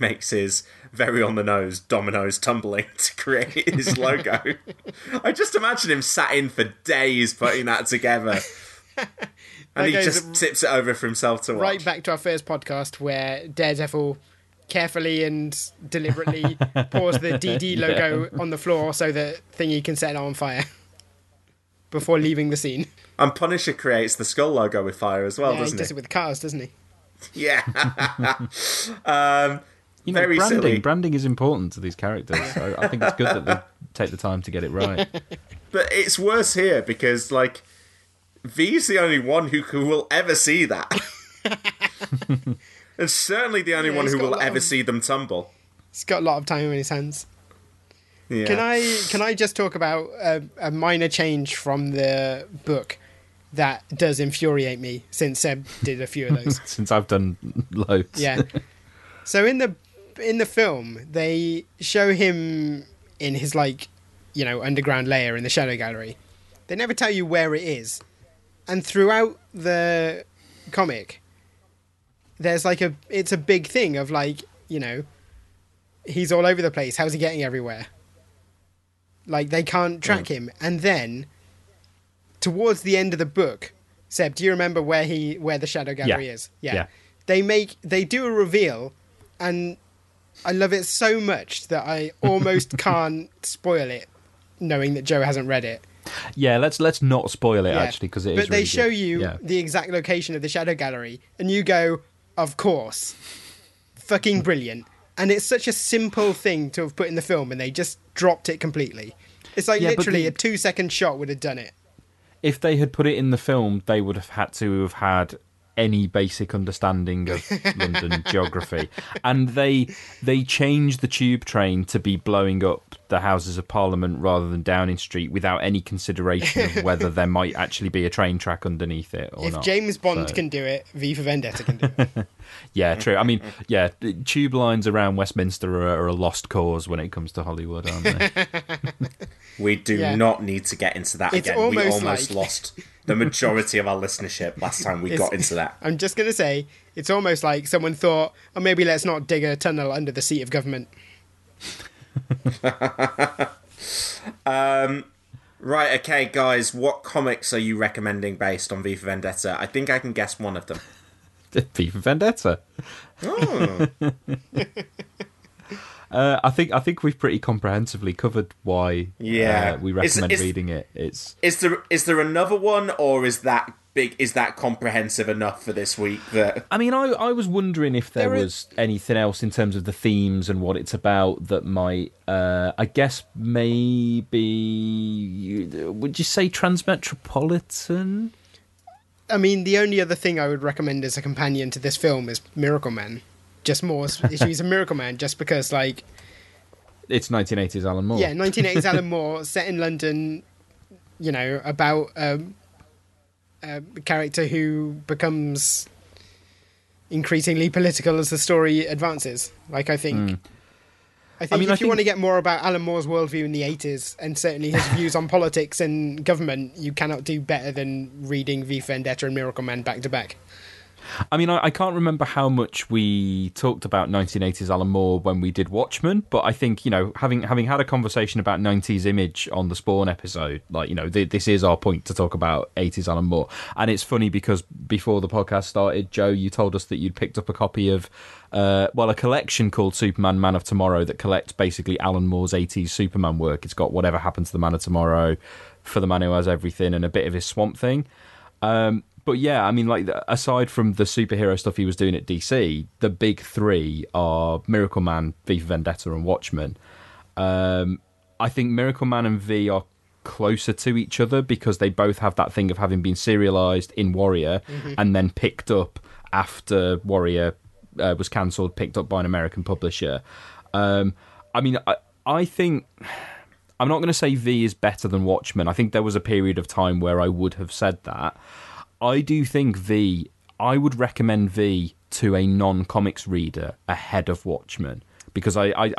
makes his very on the nose dominoes tumbling to create his logo, I just imagine him sat in for days putting that together, and he just tips it over for himself to watch. Right back to our first podcast where Daredevil carefully and deliberately pours the DD logo on the floor so that thingy can set it on fire before leaving the scene. And Punisher creates the Skull logo with fire as well, doesn't he? He does it with cars, doesn't he? Yeah. Very branding. Silly. Branding is important to these characters, so I think it's good that they take the time to get it right. But it's worse here because, like, V's the only one who will ever see that. And certainly the only one who will ever see them tumble. He's got a lot of time in his hands. Yeah. Can I just talk about a minor change from the book that does infuriate me, since Seb did a few of those. Since I've done loads. Yeah. So in the film, they show him in his, like, underground lair in the Shadow Gallery. They never tell you where it is. And throughout the comic, there's like it's a big thing of like, he's all over the place. How's he getting everywhere? Like, they can't track him. And then towards the end of the book, Seb, do you remember where the Shadow Gallery is? Yeah. They do a reveal, and I love it so much that I almost can't spoil it, knowing that Joe hasn't read it. Yeah, let's not spoil it actually, because it is. But they really show you the exact location of the Shadow Gallery, and you go, "Of course, fucking brilliant!" And it's such a simple thing to have put in the film, and they just dropped it completely. It's like literally a 2-second shot would have done it. if they had put it in the film, they would have had to have had any basic understanding of London geography. And they changed the tube train to be blowing up the Houses of Parliament rather than Downing Street without any consideration of whether there might actually be a train track underneath it or not. If James Bond can do it, V for Vendetta can do it. Yeah, true. I mean, yeah, tube lines around Westminster are a lost cause when it comes to Hollywood, aren't they? We do not need to get into that again. We almost lost the majority of our listenership last time we got into that. I'm just going to say, it's almost like someone thought, oh, maybe let's not dig a tunnel under the seat of government. Right, okay, guys, what comics are you recommending based on V for Vendetta? I think I can guess one of them. V for Vendetta. Oh. I think we've pretty comprehensively covered why we recommend reading it. Is there another one, or is that big? Is that comprehensive enough for this week? That I mean, I was wondering if there was anything else in terms of the themes and what it's about that might. I guess maybe would you say Transmetropolitan? I mean, the only other thing I would recommend as a companion to this film is Miracle Man. Just more issues of Miracle Man, just because, like... It's 1980s Alan Moore. Yeah, 1980s Alan Moore, set in London, you know, about a character who becomes increasingly political as the story advances. Like, I think if you want to get more about Alan Moore's worldview in the 80s, and certainly his views on politics and government, you cannot do better than reading V for Vendetta and Miracle Man back to back. I mean, I can't remember how much we talked about 1980s Alan Moore when we did Watchmen, but I think, you know, having had a conversation about 90s Image on the Spawn episode, like, you know, this is our point to talk about 80s Alan Moore. And it's funny because before the podcast started, Joe, you told us that you'd picked up a copy of, a collection called Superman Man of Tomorrow that collects basically Alan Moore's 80s Superman work. It's got Whatever Happened to the Man of Tomorrow, For the Man Who Has Everything, and a bit of his Swamp Thing. But yeah, I mean, like, aside from the superhero stuff he was doing at DC, the big three are Miracle Man, V for Vendetta, and Watchmen. I think Miracle Man and V are closer to each other because they both have that thing of having been serialized in Warrior and then picked up after Warrior was cancelled, picked up by an American publisher. I mean, I think... I'm not going to say V is better than Watchmen. I think there was a period of time where I would have said that. I do think I would recommend V to a non-comics reader ahead of Watchmen, because I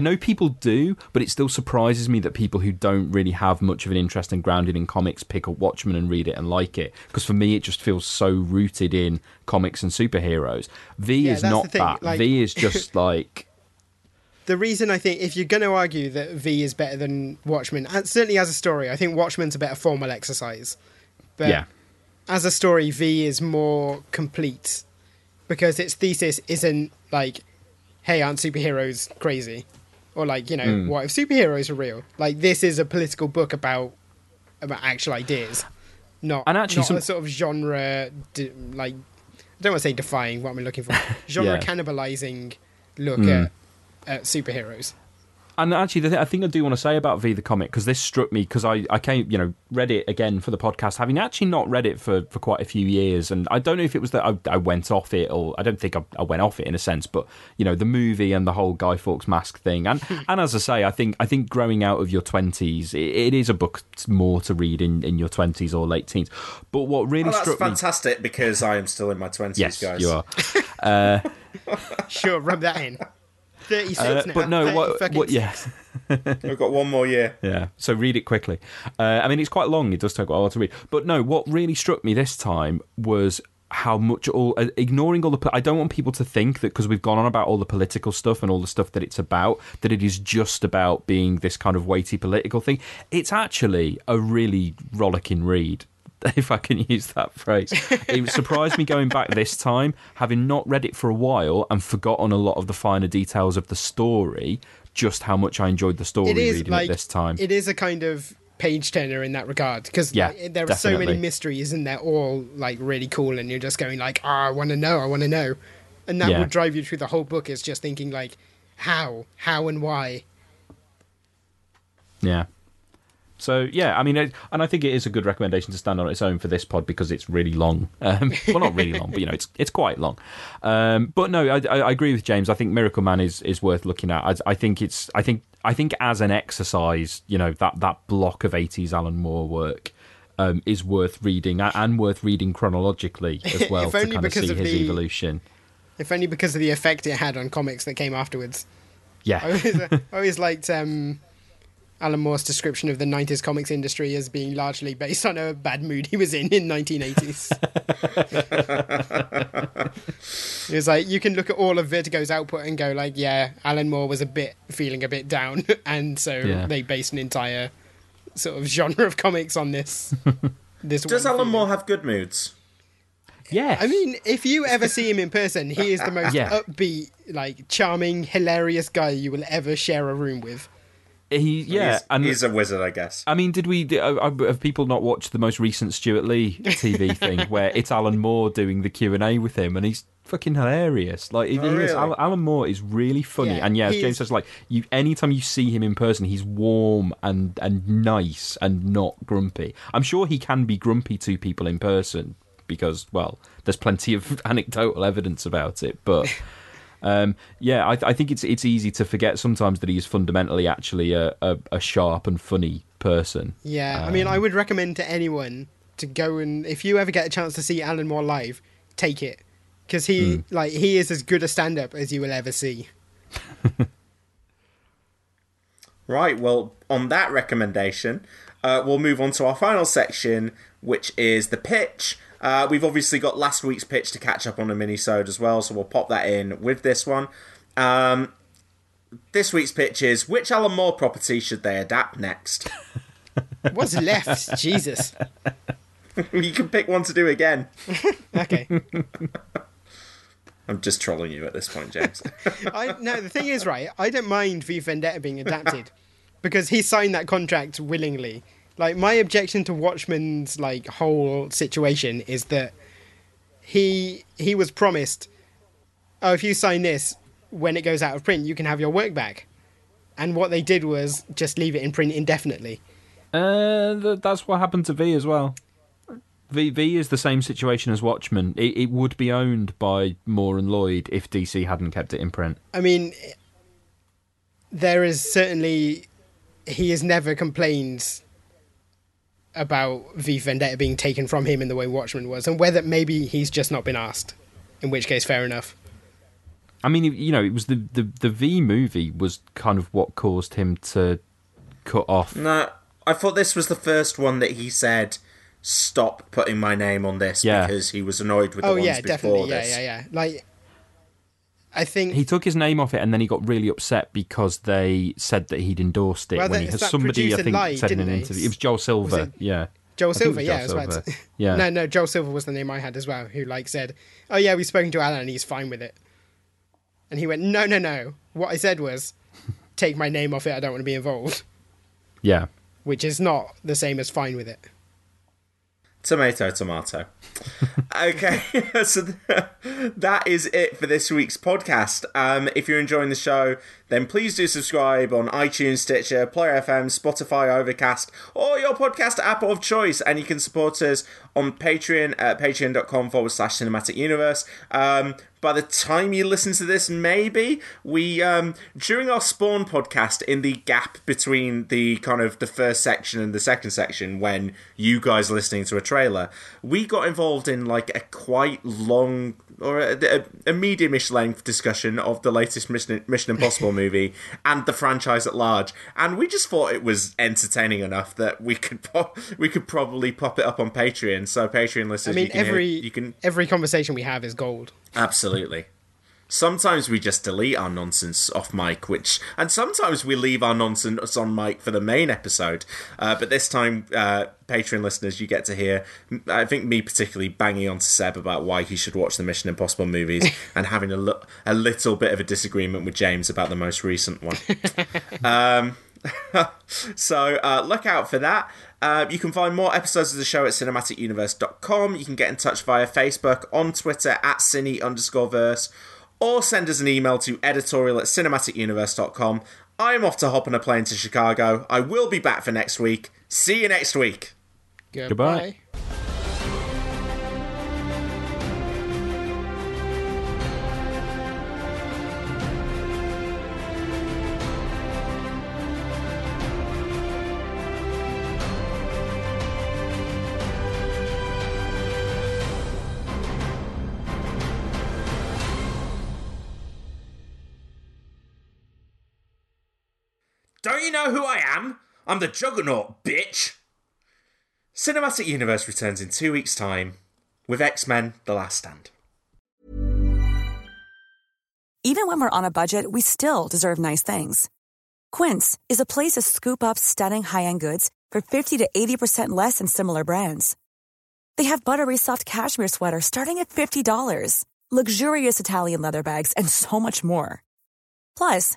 know people do, but it still surprises me that people who don't really have much of an interest in grounding in comics pick up Watchmen and read it and like it, because for me it just feels so rooted in comics and superheroes. V is not that. Like... V is just like... The reason I think, if you're going to argue that V is better than Watchmen, and certainly as a story, I think Watchmen's a better formal exercise. But... Yeah. As a story, V is more complete because its thesis isn't like, hey, aren't superheroes crazy? Or like, you know, what if superheroes are real? Like, this is a political book about actual ideas, not a sort of genre, like, I don't want to say defying, what am I looking for? Genre cannibalizing look at superheroes. And actually, I think I do want to say about V the comic, because this struck me, because I came, you know, read it again for the podcast, having actually not read it for quite a few years, and I don't know if it was that I went off it, or I don't think I went off it in a sense, but, you know, the movie and the whole Guy Fawkes mask thing, and as I say, I think growing out of your 20s, it is a book more to read in your 20s or late teens. But what really struck me... That's fantastic, because I am still in my 20s, guys. Yes, you are. Sure, rub that in. 36 now. But no, what yes. We've got one more year. Yeah, so read it quickly. I mean, it's quite long. It does take a while to read. But no, what really struck me this time was how much ignoring all the... I don't want people to think that because we've gone on about all the political stuff and all the stuff that it's about, that it is just about being this kind of weighty political thing. It's actually a really rollicking read, if I can use that phrase. It surprised me going back this time, having not read it for a while and forgotten a lot of the finer details of the story, just how much I enjoyed the story reading it this time. It is a kind of page turner in that regard, because there are so many mysteries and they're all like really cool, and you're just going like, I want to know. And that will drive you through the whole book, is just thinking like, how and why. Yeah. So, yeah, I mean, and I think it is a good recommendation to stand on its own for this pod because it's really long. Well, not really long, but, you know, it's quite long. But no, I agree with James. I think Miracle Man is worth looking at. I think as an exercise, you know, that block of 80s Alan Moore work is worth reading and worth reading chronologically as well to kind of see his evolution. If only because of the effect it had on comics that came afterwards. Yeah. I always liked... Alan Moore's description of the 90s comics industry as being largely based on a bad mood he was in 1980s. It was like, you can look at all of Vertigo's output and go like, yeah, Alan Moore was feeling a bit down. And so they based an entire sort of genre of comics on this. Does Alan Moore have good moods? Yeah. I mean, if you ever see him in person, he is the most upbeat, like charming, hilarious guy you will ever share a room with. He's a wizard, I guess. I mean, have people not watched the most recent Stuart Lee TV thing where it's Alan Moore doing the Q&A with him, and he's fucking hilarious. Like, he is. Alan Moore is really funny, and as James says, like, you anytime you see him in person, he's warm and nice and not grumpy. I'm sure he can be grumpy to people in person because, well, there's plenty of anecdotal evidence about it, but. I think it's easy to forget sometimes that he is fundamentally actually a sharp and funny person. Yeah, I mean, I would recommend to anyone to go and, if you ever get a chance to see Alan Moore live, take it. Because he is as good a stand-up as you will ever see. Right, well, on that recommendation, we'll move on to our final section, which is the pitch. We've obviously got last week's pitch to catch up on a mini-sode as well, so we'll pop that in with this one. This week's pitch is, which Alan Moore property should they adapt next? What's left? Jesus. You can pick one to do again. Okay. I'm just trolling you at this point, James. No, the thing is, right, I don't mind V Vendetta being adapted, because he signed that contract willingly. Like, my objection to Watchmen's, like, whole situation is that he was promised, oh, if you sign this, when it goes out of print, you can have your work back. And what they did was just leave it in print indefinitely. That's what happened to V as well. V is the same situation as Watchmen. It would be owned by Moore and Lloyd if DC hadn't kept it in print. I mean, there is certainly... He has never complained about V Vendetta being taken from him in the way Watchmen was, and whether maybe he's just not been asked, in which case fair enough. I mean, you know, it was the V movie was kind of what caused him to cut off. No, I thought this was the first one that he said, stop putting my name on this, because he was annoyed with the ones before definitely. This. Yeah. Like, I think he took his name off it, and then he got really upset because they said that he'd endorsed it. Well, when somebody, I think, lied, said in an interview, it was Joel Silver. Joel Silver. Yeah, Joel Silver. Yeah. No, Joel Silver was the name I had as well. Who said, "Oh yeah, we've spoken to Alan, and he's fine with it." And he went, "No. What I said was, take my name off it. I don't want to be involved." Yeah, which is not the same as fine with it. Tomato. Okay, so that is it for this week's podcast. If you're enjoying the show, then please do subscribe on iTunes, Stitcher, Player FM, Spotify, Overcast, or your podcast app of choice. And you can support us on Patreon at patreon.com/Cinematic Universe. By the time you listen to this, maybe we, during our Spawn podcast, in the gap between the kind of the first section and the second section, when you guys are listening to a trailer, we got involved in like a quite long or a medium-ish length discussion of the latest Mission Impossible movie and the franchise at large. And we just thought it was entertaining enough that we could probably pop it up on Patreon. So Patreon listeners, I mean, every conversation we have is gold. Absolutely. Sometimes we just delete our nonsense off mic, and sometimes we leave our nonsense on mic for the main episode. But this time, Patreon listeners, you get to hear, I think, me particularly banging on to Seb about why he should watch the Mission Impossible movies and having a little bit of a disagreement with James about the most recent one. So look out for that. You can find more episodes of the show at cinematicuniverse.com. You can get in touch via Facebook, on Twitter at cine_verse, or send us an email to editorial@cinematicuniverse.com. I'm off to hop on a plane to Chicago. I will be back for next week. See you next week. Goodbye. Don't you know who I am? I'm the Juggernaut, bitch! Cinematic Universe returns in 2 weeks' time with X-Men: The Last Stand. Even when we're on a budget, we still deserve nice things. Quince is a place to scoop up stunning high-end goods for 50 to 80% less than similar brands. They have buttery soft cashmere sweaters starting at $50, luxurious Italian leather bags, and so much more. Plus,